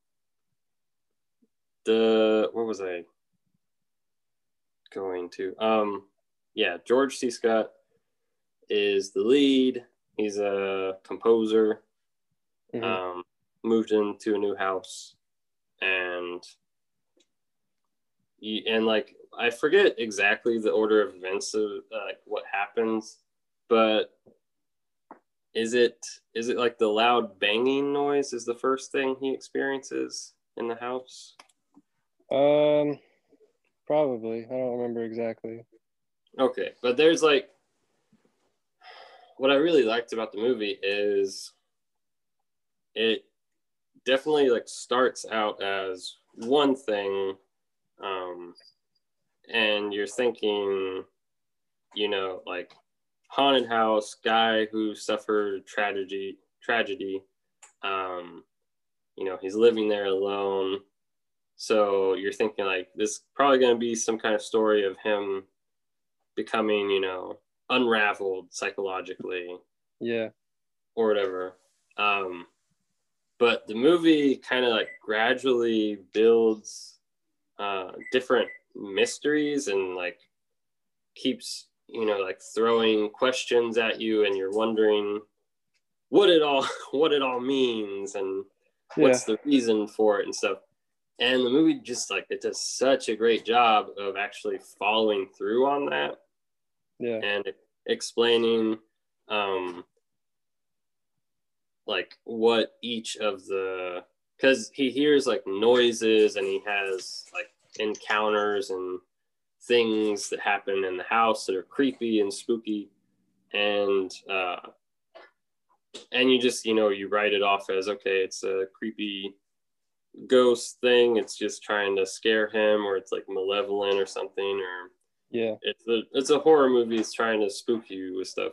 was I going to? George C. Scott is the lead. He's a composer. Mm-hmm. Moved into a new house, and I forget exactly the order of events of what happens, but is it like the loud banging noise is the first thing he experiences in the house? Probably. I don't remember exactly. Okay, but there's like, what I really liked about the movie is it definitely like starts out as one thing, and you're thinking, like haunted house, guy who suffered tragedy, he's living there alone. So you're thinking like this probably going to be some kind of story of him becoming, unraveled psychologically. Yeah. Or whatever. But the movie kind of like gradually builds different mysteries and like keeps, like throwing questions at you, and you're wondering what it all means and what's the reason for it and stuff. And the movie just like, it does such a great job of actually following through on that. Yeah. And explaining like what each of the, because he hears like noises and he has like encounters and things that happen in the house that are creepy and spooky, and you just you write it off as, okay, it's a creepy ghost thing, it's just trying to scare him, or it's like malevolent or something, or it's a horror movie, it's trying to spook you with stuff.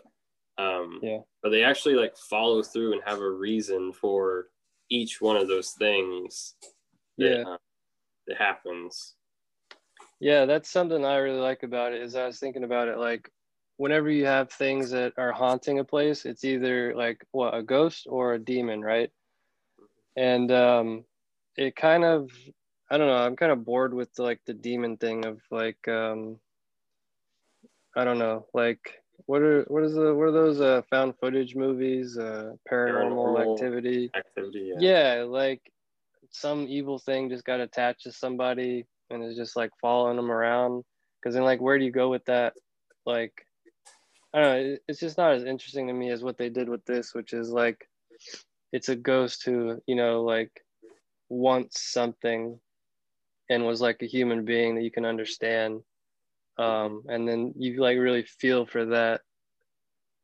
But they actually like follow through and have a reason for each one of those things that happens. Yeah, that's something I really like about it, is I was thinking about it, like whenever you have things that are haunting a place, it's either like a ghost or a demon, right? And it kind of, I don't know, I'm kind of bored with like the demon thing of like, I don't know, like what are those found footage movies, paranormal activity? Yeah, like some evil thing just got attached to somebody and is just like following them around, because then like where do you go with that? Like, I don't know, it's just not as interesting to me as what they did with this, which is like it's a ghost who like wants something and was like a human being that you can understand, and then you like really feel for that,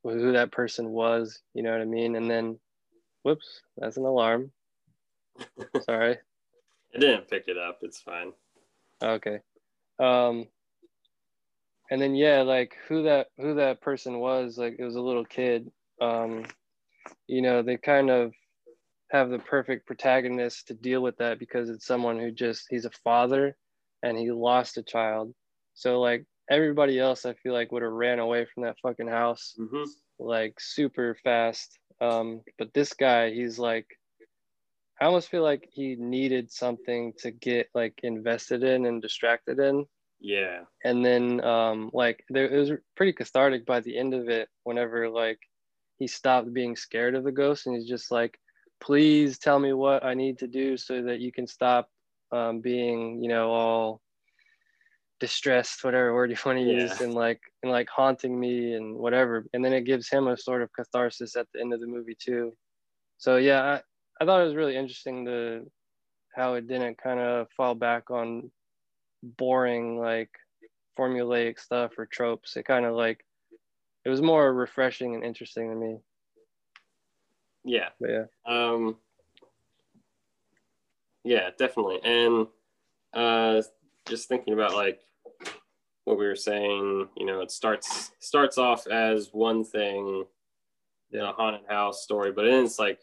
who that person was, you know what I mean? And then whoops, that's an alarm. Sorry, I didn't pick it up, it's fine. Okay. And then like who that person was, like it was a little kid. They kind of have the perfect protagonist to deal with that, because it's someone who he's a father and he lost a child. So like everybody else, I feel like would have ran away from that fucking house, mm-hmm. like super fast. But this guy, he's like, I almost feel like he needed something to get like invested in and distracted in. Yeah. And then it was pretty cathartic by the end of it, whenever like he stopped being scared of the ghost and he's just like, please tell me what I need to do so that you can stop being, all distressed, whatever word you want to use, and haunting me and whatever. And then it gives him a sort of catharsis at the end of the movie too. So yeah, I thought it was really interesting how it didn't kind of fall back on boring, like formulaic stuff or tropes. It kind of like, it was more refreshing and interesting to me. Yeah. But yeah. Yeah, definitely. And just thinking about like what we were saying, it starts off as one thing, a haunted house story, but then it's like,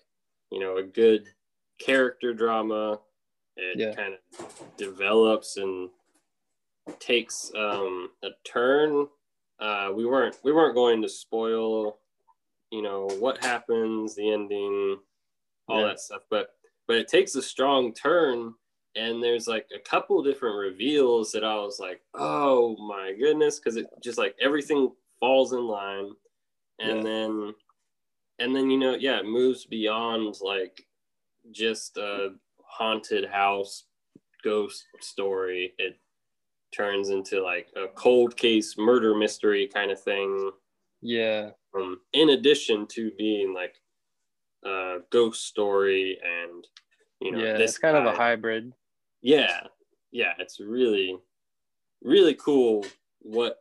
a good character drama, It kind of develops and takes a turn. We weren't going to spoil, you know, what happens, the ending, all that stuff, but it takes a strong turn, and there's like a couple different reveals that I was like, oh my goodness, because it just like everything falls in line, and then you know, it moves beyond like just a haunted house ghost story. It turns into like a cold case murder mystery kind of thing. Yeah. In addition to being like a ghost story, and you know, it's kind of a hybrid. It's really, really cool what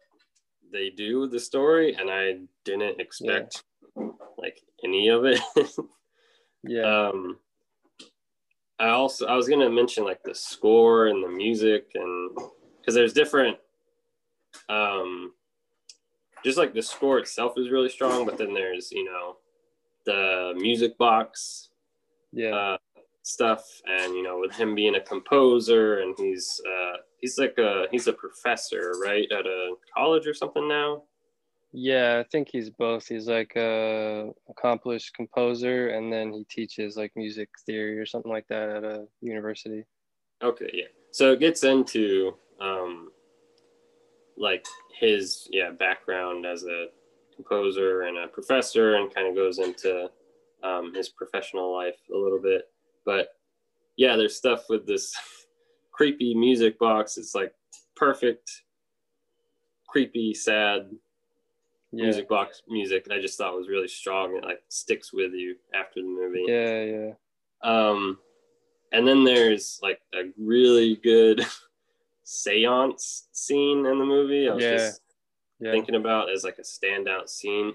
they do with the story, and I didn't expect like any of it. I was gonna mention like the score and the music, and because there's different, just like the score itself is really strong, but then there's, you know, the music box stuff, and you know, with him being a composer, and he's a professor, right, at a college or something now. Yeah, I think he's both. He's like a accomplished composer, and then he teaches like music theory or something like that at a university. Okay, yeah. So it gets into like his background as a composer and a professor, and kind of goes into his professional life a little bit. But yeah, there's stuff with this creepy music box. It's like perfect, creepy, sad music box music that I just thought was really strong. It like sticks with you after the movie. And then there's like a really good seance scene in the movie. I was just thinking about as like a standout scene.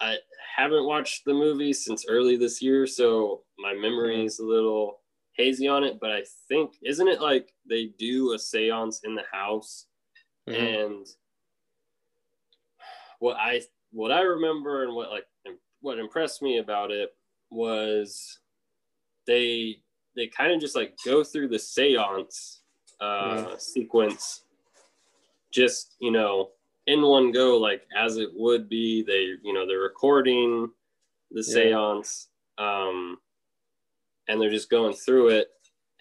I haven't watched the movie since early this year, so my memory is a little hazy on it, but I think, isn't it like they do a seance in the house? And what I remember, and what impressed me about it was they kind of just like go through the seance sequence, just, you know, in one go, like as it would be. They, you know, they're recording the seance, and they're just going through it,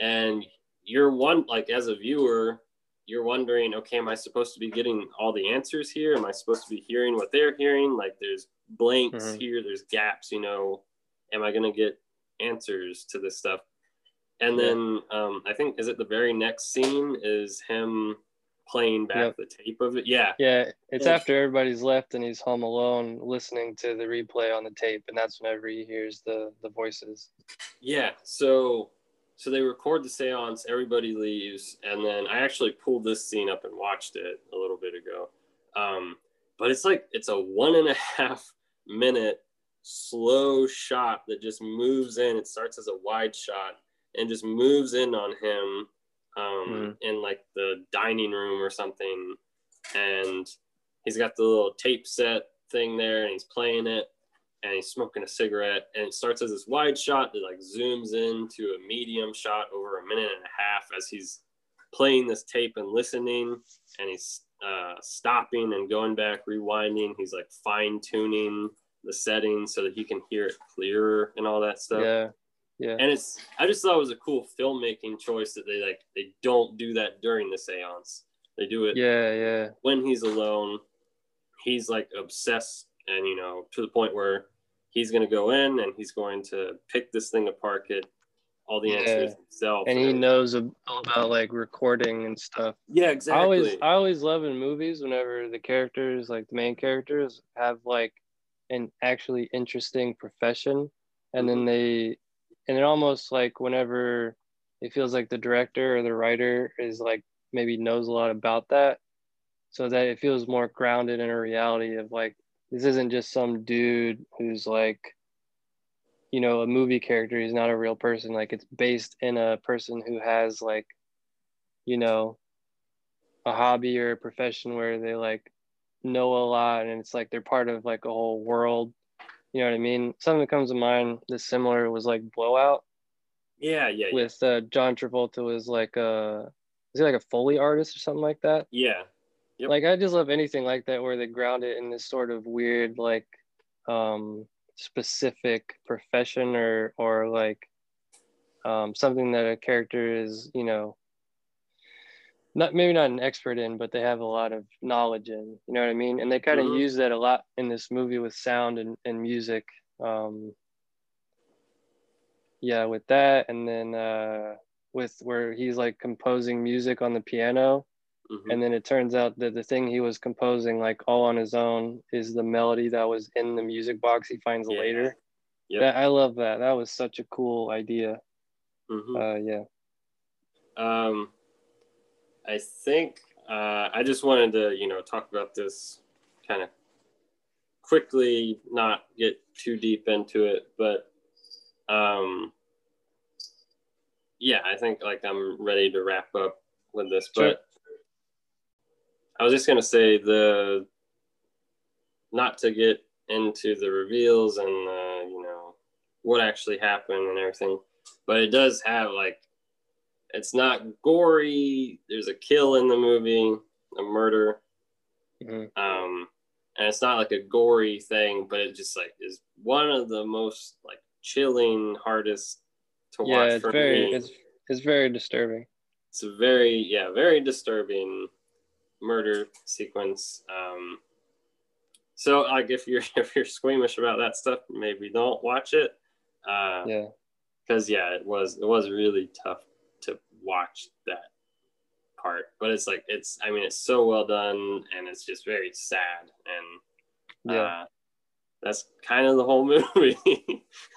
and you're one, like as a viewer, you're wondering, okay, am I supposed to be getting all the answers here? Am I supposed to be hearing what they're hearing? Like there's blanks here, there's gaps, you know, am I going to get answers to this stuff? And then I think, is it the very next scene is him playing back the tape of it? It's after everybody's left and he's home alone listening to the replay on the tape, and that's whenever he hears the voices. So they record the seance, everybody leaves, and then I actually pulled this scene up and watched it a little bit ago. But it's like, it's a 1.5 minute slow shot that just moves in. It starts as a wide shot and just moves in on him in like the dining room or something. And he's got the little tape set thing there, and he's playing it, and he's smoking a cigarette, and it starts as this wide shot that like zooms into a medium shot over 1.5 minutes as he's playing this tape and listening, and he's stopping and going back, rewinding. He's like fine tuning the settings so that he can hear it clearer and all that stuff. And it's, I just thought it was a cool filmmaking choice that they don't do that during the seance. They do it when he's alone. He's like obsessed, and you know, to the point where he's going to go in and he's going to pick this thing apart, get all the answers himself. And he knows about like recording and stuff. Yeah, exactly. I always love in movies whenever the characters, like the main characters, have like an actually interesting profession, and then they, and it almost like whenever it feels like the director or the writer is like maybe knows a lot about that, so that it feels more grounded in a reality of like, this isn't just some dude who's like, you know, a movie character. He's not a real person. Like it's based in a person who has like, you know, a hobby or a profession where they like know a lot, and it's like they're part of like a whole world. You know what I mean? Something that comes to mind that's similar was like Blowout. Yeah. With John Travolta was like is he like a Foley artist or something like that? Yeah. Yep. Like, I just love anything like that where they ground it in this sort of weird, like, specific profession or like something that a character is, you know, not an expert in, but they have a lot of knowledge in, you know what I mean? And they kind of use that a lot in this movie with sound and music. Yeah, with that. And then with where he's like composing music on the piano. Mm-hmm. And then it turns out that the thing he was composing, like all on his own, is the melody that was in the music box he finds later. Yep. That, I love that. That was such a cool idea. Mm-hmm. I think I just wanted to, you know, talk about this kind of quickly, not get too deep into it, but yeah, I think like I'm ready to wrap up with this, but sure. I was just going to say not to get into the reveals and, you know, what actually happened and everything, but it does have like, it's not gory. There's a kill in the movie, a murder. Mm-hmm. And it's not like a gory thing, but it just like is one of the most like chilling, hardest to watch for me. Yeah, it's very disturbing. It's a very disturbing murder sequence. So like if you're squeamish about that stuff, maybe don't watch it. Because it was really tough to watch that part, but it's like it's so well done, and it's just very sad, and that's kind of the whole movie.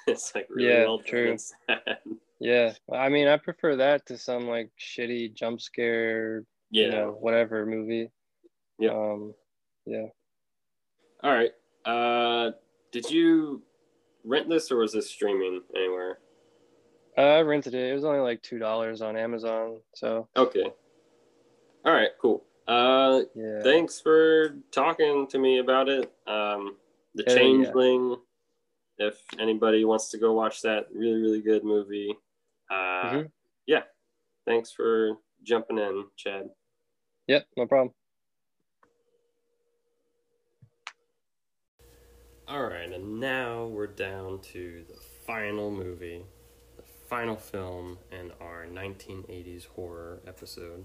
It's like really well done and sad. Yeah, I mean, I prefer that to some like shitty jump scare, you know, whatever movie. Yeah. All right. Did you rent this, or was this streaming anywhere? I rented it. It was only like $2 on Amazon. So okay. All right. Cool. Thanks for talking to me about it. The Changeling. Yeah. If anybody wants to go watch that, really, really good movie. Yeah. Thanks for jumping in, Chad. Yep, no problem. All right, and now we're down to the final movie, the final film in our 1980s horror episode.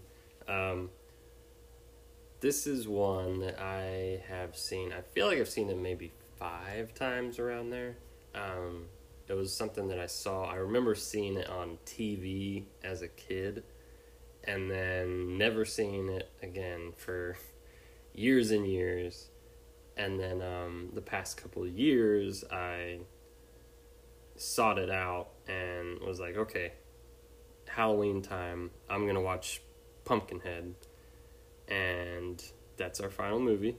This is one that I have seen. I feel like I've seen it maybe 5 times around there. It was something that I saw. I remember seeing it on TV as a kid, and then never seeing it again for years and years. And then the past couple of years, I sought it out and was like, okay, Halloween time, I'm going to watch Pumpkinhead. And that's our final movie.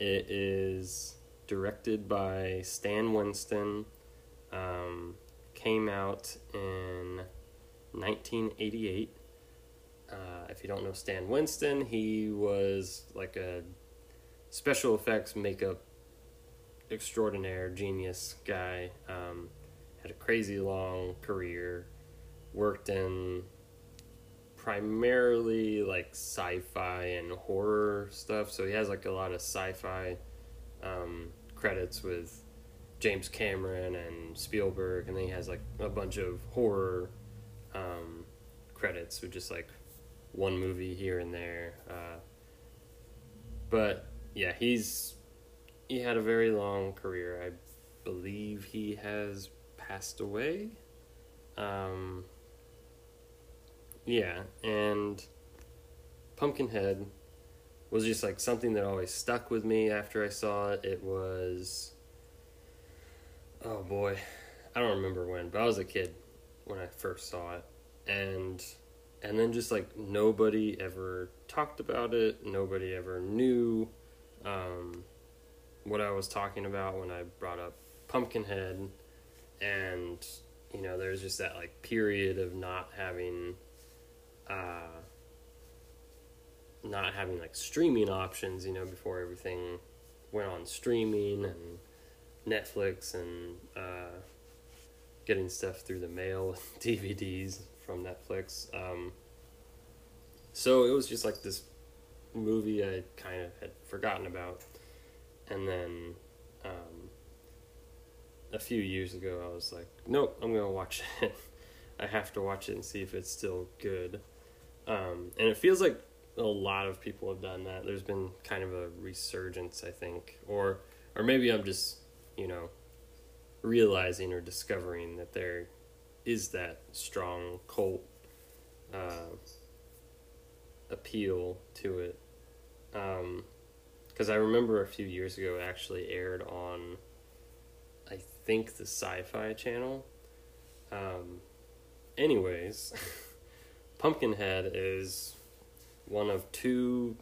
It is directed by Stan Winston. Came out in 1988. If you don't know Stan Winston, he was like a special effects makeup extraordinaire genius guy. Had a crazy long career, worked in primarily like sci-fi and horror stuff. So he has like a lot of sci-fi credits with James Cameron and Spielberg, and then he has like a bunch of horror credits with just like one movie here and there, but yeah, he had a very long career. I believe he has passed away. And Pumpkinhead was just like something that always stuck with me after I saw it. It was, oh boy, I don't remember when, but I was a kid when I first saw it, and then just like nobody ever talked about it. Nobody ever knew what I was talking about when I brought up Pumpkinhead. And you know, there's just that like period of not having like streaming options, you know, before everything went on streaming and Netflix and getting stuff through the mail, DVDs from Netflix. So it was just like this movie I kind of had forgotten about. And then a few years ago, I was like, nope, I'm going to watch it. I have to watch it and see if it's still good. And it feels like a lot of people have done that. There's been kind of a resurgence, I think. Or maybe I'm just, you know, realizing or discovering that there is that strong cult appeal to it. 'Cause I remember a few years ago it actually aired on, I think, the Sci-Fi Channel. Anyways, Pumpkinhead is one of two,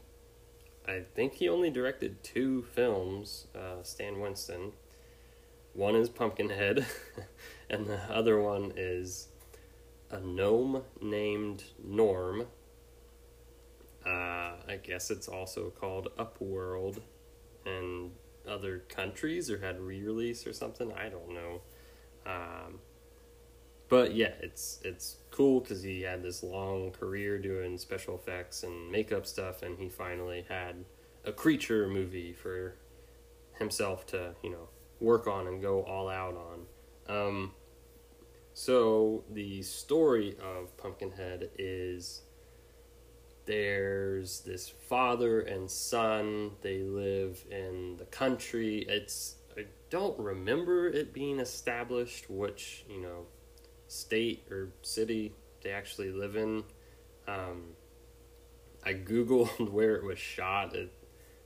I think he only directed two films, Stan Winston. One is Pumpkinhead, and the other one is A Gnome Named Norm. I guess it's also called Upworld in other countries, or had re-release or something, I don't know. But yeah, it's cool because he had this long career doing special effects and makeup stuff, and he finally had a creature movie for himself to, you know, work on and go all out on. So the story of Pumpkinhead is, there's this father and son. They live in the country. I don't remember it being established which, you know, state or city they actually live in. I Googled where it was shot. It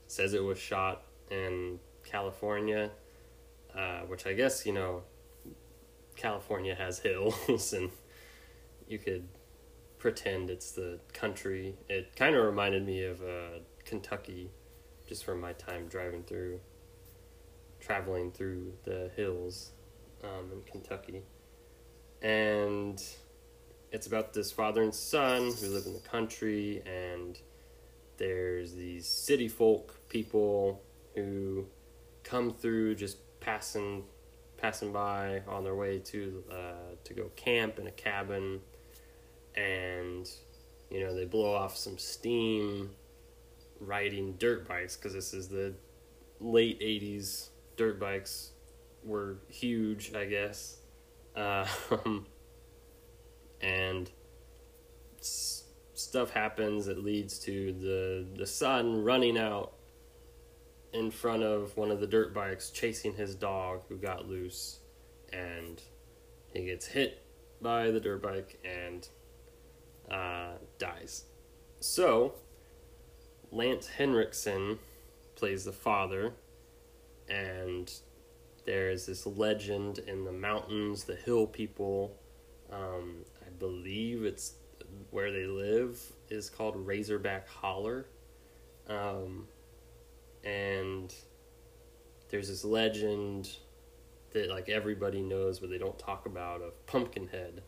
says it was shot in California, which I guess, you know, California has hills and you could pretend it's the country. It kind of reminded me of Kentucky, just from my time traveling through the hills in Kentucky. And it's about this father and son who live in the country, and there's these city folk people who come through just passing by on their way to go camp in a cabin, and, you know, they blow off some steam riding dirt bikes, because this is the late 80s. Dirt bikes were huge, I guess. And stuff happens that leads to the son running out in front of one of the dirt bikes, chasing his dog who got loose, and he gets hit by the dirt bike and dies. So Lance Henriksen plays the father, and there is this legend in the mountains, the hill people, I believe it's where they live, is called Razorback Holler. And there's this legend that, like, everybody knows but they don't talk about, of Pumpkinhead.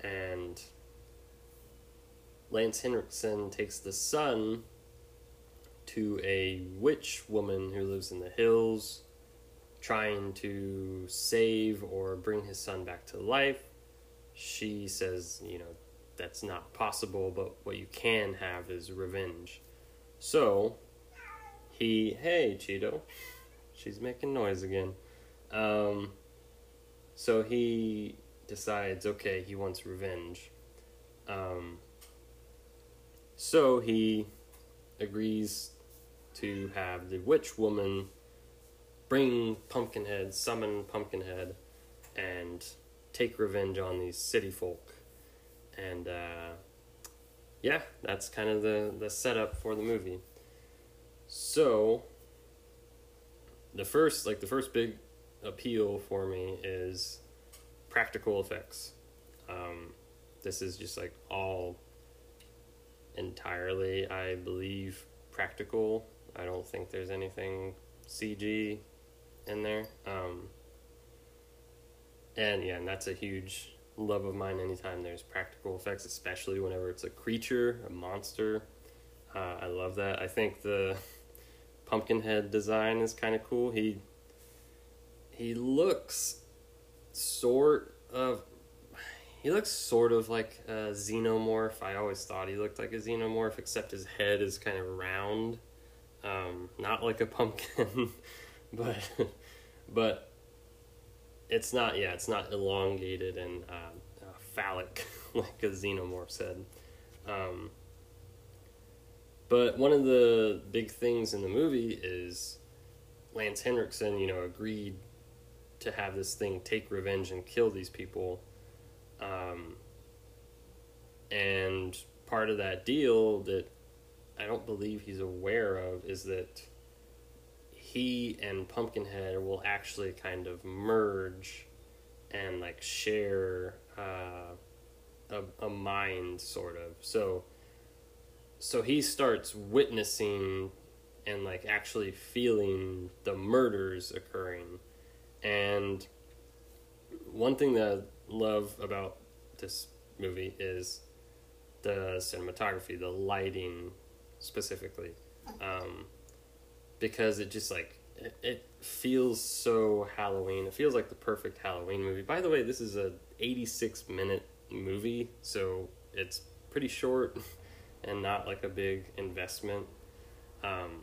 And Lance Henriksen takes the son to a witch woman who lives in the hills, trying to save or bring his son back to life. She says, you know, that's not possible, but what you can have is revenge. So hey, Cheeto, she's making noise again. So he decides, okay, he wants revenge. So he agrees to have the witch woman bring Pumpkinhead, summon Pumpkinhead, and take revenge on these city folk. And yeah, that's kind of the setup for the movie. So the first big appeal for me is practical effects. This is just like all entirely, I believe, practical. I don't think there's anything CG in there. And that's a huge love of mine, anytime there's practical effects, especially whenever it's a creature, a monster. I love that. I think the Pumpkinhead design is kind of cool. He looks sort He looks sort of like a xenomorph. I always thought he looked like a xenomorph, except his head is kind of round. Not like a pumpkin, but it's not, yeah, it's not elongated and phallic like a xenomorph's head. But one of the big things in the movie is Lance Henriksen, you know, agreed to have this thing take revenge and kill these people. And part of that deal that I don't believe he's aware of is that he and Pumpkinhead will actually kind of merge and like share a mind, sort of. So he starts witnessing and like actually feeling the murders occurring. And one thing that I love about this movie is the cinematography, the lighting specifically, because it just like it feels so Halloween. It feels like the perfect Halloween movie. By the way, this is a 86-minute movie, so it's pretty short and not like a big investment. And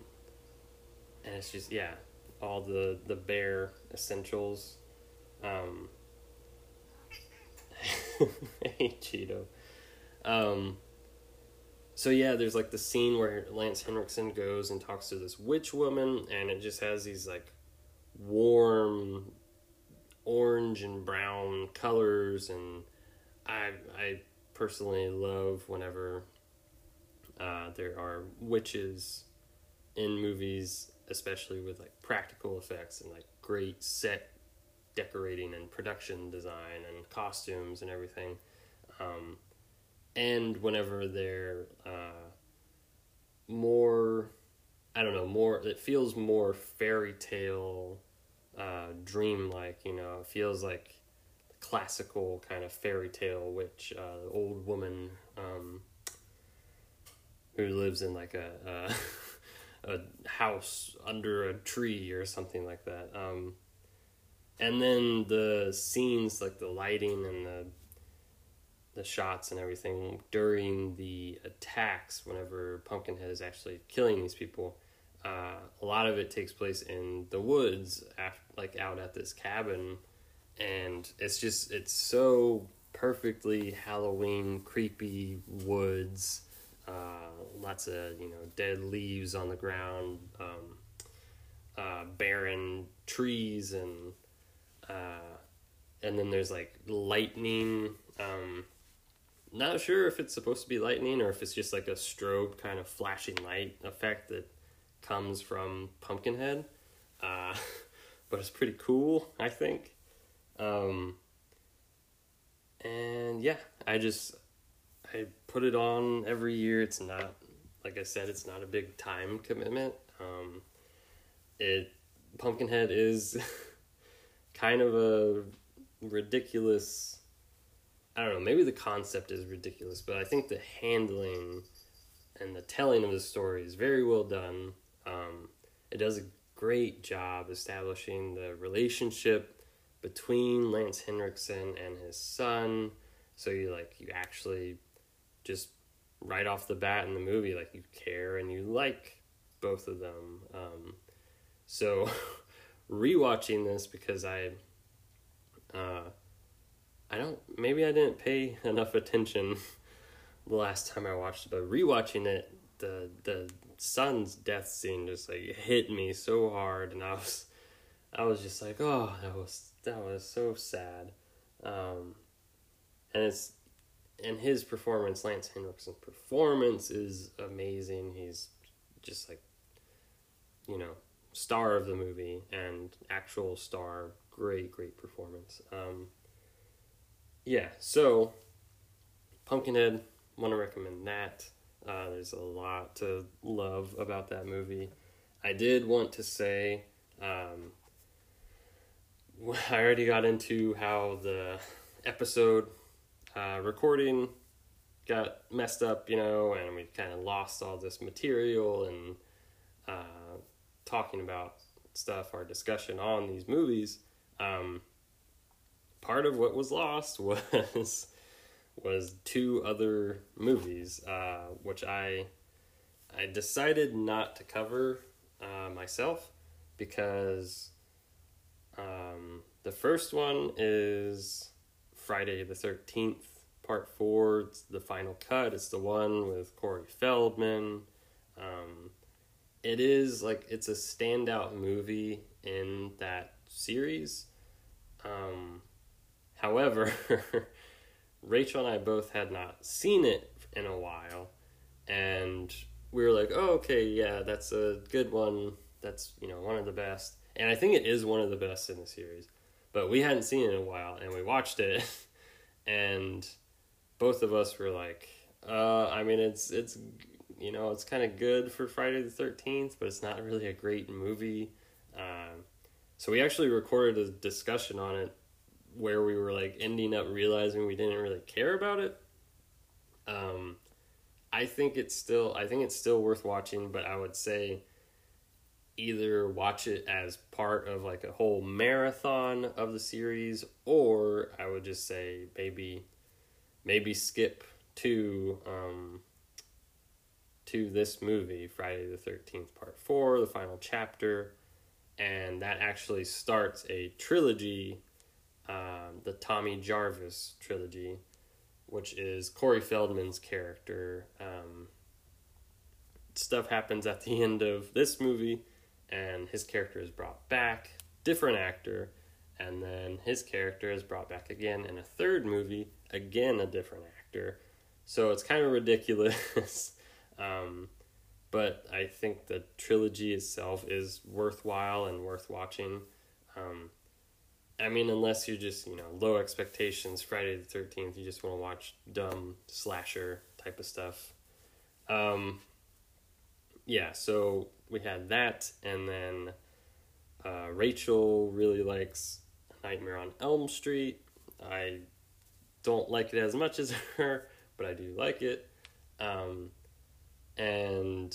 it's just, yeah, all the bare essentials. Hey, Cheeto. So yeah, there's like the scene where Lance Henriksen goes and talks to this witch woman, and it just has these like warm orange and brown colors, and I personally love whenever there are witches in movies, especially with like practical effects and like great set decorating and production design and costumes and everything. And whenever they're more, it feels more fairy tale, dreamlike, you know, it feels like classical kind of fairy tale witch, the old woman who lives in like a house under a tree or something like that. And then the scenes, like the lighting and the shots and everything during the attacks, whenever Pumpkinhead is actually killing these people, a lot of it takes place in the woods, like out at this cabin, and it's so perfectly Halloween, creepy woods, lots of, you know, dead leaves on the ground, barren trees, and then there's like lightning. Not sure if it's supposed to be lightning or if it's just like a strobe kind of flashing light effect that comes from Pumpkinhead, but it's pretty cool, I think. And yeah, I put it on every year. It's not, like I said, it's not a big time commitment. Pumpkinhead is kind of a ridiculous, I don't know, maybe the concept is ridiculous, but I think the handling and the telling of the story is very well done. It does a great job establishing the relationship between Lance Henriksen and his son. So you actually just right off the bat in the movie, like, you care and you like both of them. So rewatching this, because maybe I didn't pay enough attention the last time I watched it, but rewatching it, the son's death scene just like hit me so hard, and I was just like, oh, that was so sad. And his performance, Lance Henriksen's performance, is amazing. He's just like, you know, star of the movie and actual star. Great performance. Yeah, so Pumpkinhead, want to recommend that. There's a lot to love about that movie. I did want to say, I already got into how the episode recording got messed up, you know, and we kind of lost all this material and talking about stuff, our discussion on these movies. part of what was lost was two other movies, which I decided not to cover myself, because the first one is Friday the 13th, Part 4, it's the final cut. It's the one with Corey Feldman. It is, like, it's a standout movie in that series. However, Rachel and I both had not seen it in a while, and we were like, oh, okay, yeah, that's a good one. That's, you know, one of the best. And I think it is one of the best in the series. But we hadn't seen it in a while, and we watched it, and both of us were like, I mean, it's you know, it's kind of good for Friday the 13th, but it's not really a great movie. So we actually recorded a discussion on it where we were, like, ending up realizing we didn't really care about it. I think it's still worth watching, but I would say either watch it as part of, like, a whole marathon of the series, or I would just say maybe skip to this movie, Friday the 13th Part 4, the final chapter, and that actually starts a trilogy, the Tommy Jarvis trilogy, which is Corey Feldman's character. Stuff happens at the end of this movie, and his character is brought back, different actor, and then his character is brought back again in a third movie, again a different actor. So it's kind of ridiculous, but I think the trilogy itself is worthwhile and worth watching. I mean, unless you're just, you know, low expectations, Friday the 13th, you just want to watch dumb slasher type of stuff. Yeah, so we had that, and then Rachel really likes Nightmare on Elm Street. I don't like it as much as her, but I do like it. And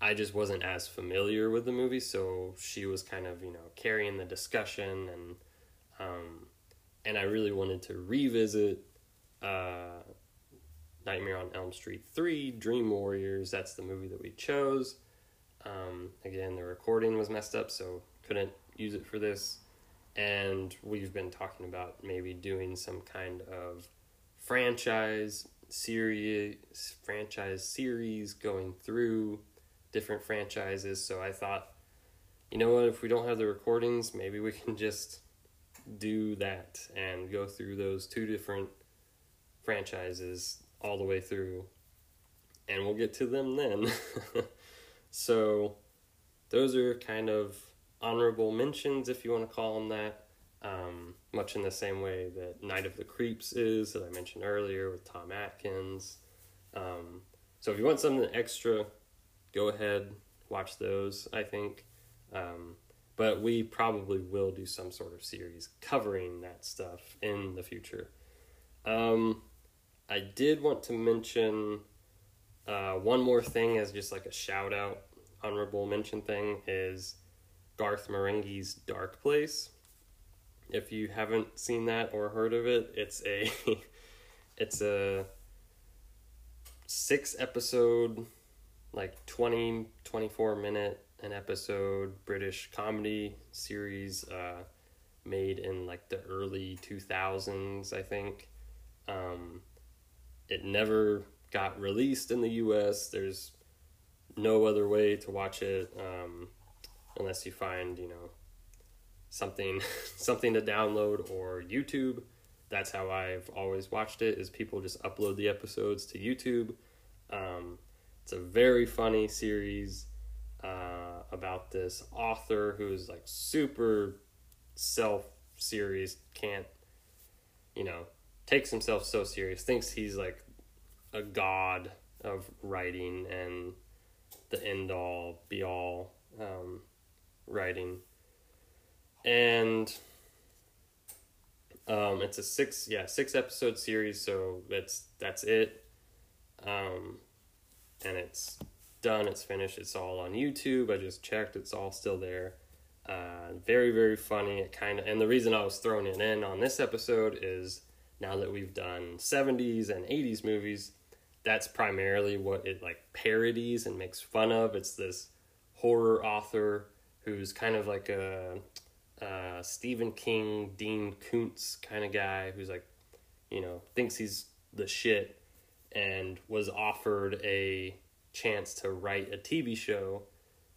I just wasn't as familiar with the movie, so she was kind of, you know, carrying the discussion, and I really wanted to revisit Nightmare on Elm Street 3, Dream Warriors. That's the movie that we chose. Again, the recording was messed up, so couldn't use it for this. And we've been talking about maybe doing some kind of franchise series, going through different franchises. So I thought, you know what, if we don't have the recordings, maybe we can just do that and go through those two different franchises all the way through, and we'll get to them then. So those are kind of honorable mentions, if you want to call them that, much in the same way that Night of the Creeps is, that I mentioned earlier with Tom Atkins. So if you want something extra, go ahead, watch those, I think. But we probably will do some sort of series covering that stuff in the future. I did want to mention one more thing as just like a shout out, honorable mention thing, is Garth Marenghi's Dark Place. If you haven't seen that or heard of it, it's a 6-episode, like 24 minute an episode British comedy series made in like the early 2000s, I think. It never got released in the U.S. There's no other way to watch it unless you find, you know, something to download, or YouTube. That's how I've always watched it, is people just upload the episodes to YouTube. It's a very funny series about this author who's like super self-serious, can't, you know, takes himself so serious, thinks he's like a god of writing and the end all be all writing. And it's a 6-episode series, so that's it. And it's done, it's finished, it's all on YouTube. I just checked, it's all still there. Very, very funny. It kind of, and the reason I was throwing it in on this episode is now that we've done 70s and 80s movies, that's primarily what it like parodies and makes fun of. It's this horror author who's kind of like a Stephen King, Dean Koontz kind of guy who's like, you know, thinks he's the shit and was offered a chance to write a TV show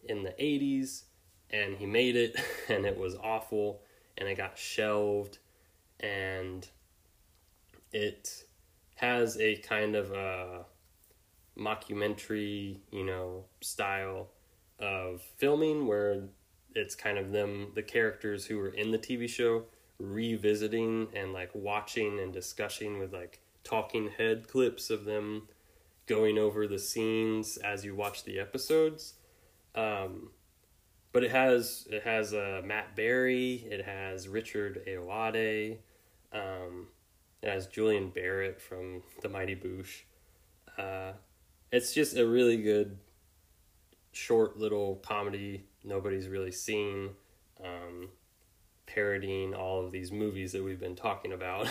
in the 80s. And he made it, and it was awful, and it got shelved, and it has a kind of a mockumentary, you know, style of filming where it's kind of them, the characters who were in the TV show, revisiting and, like, watching and discussing with, like, talking head clips of them going over the scenes as you watch the episodes. But it has Matt Berry, it has Richard Ayoade, it has Julian Barrett from The Mighty Boosh. It's just a really good short little comedy nobody's really seen, parodying all of these movies that we've been talking about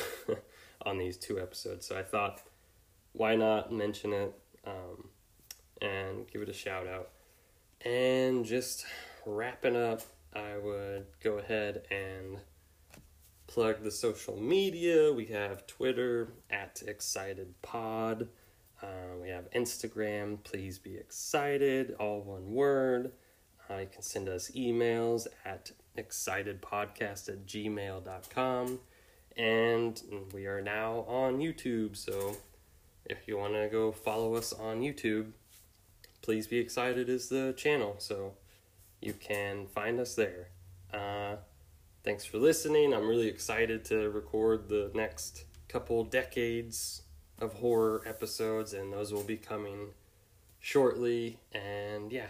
on these two episodes. So I thought, why not mention it and give it a shout out. And just wrapping up, I would go ahead and plug the social media. We have Twitter, @ExcitedPod. We have Instagram, Please Be Excited, all one word. You can send us emails at excitedpodcast@gmail.com. And we are now on YouTube, so if you want to go follow us on YouTube, Please Be Excited is the channel, so you can find us there. Thanks for listening. I'm really excited to record the next couple decades of horror episodes, and those will be coming shortly. And yeah,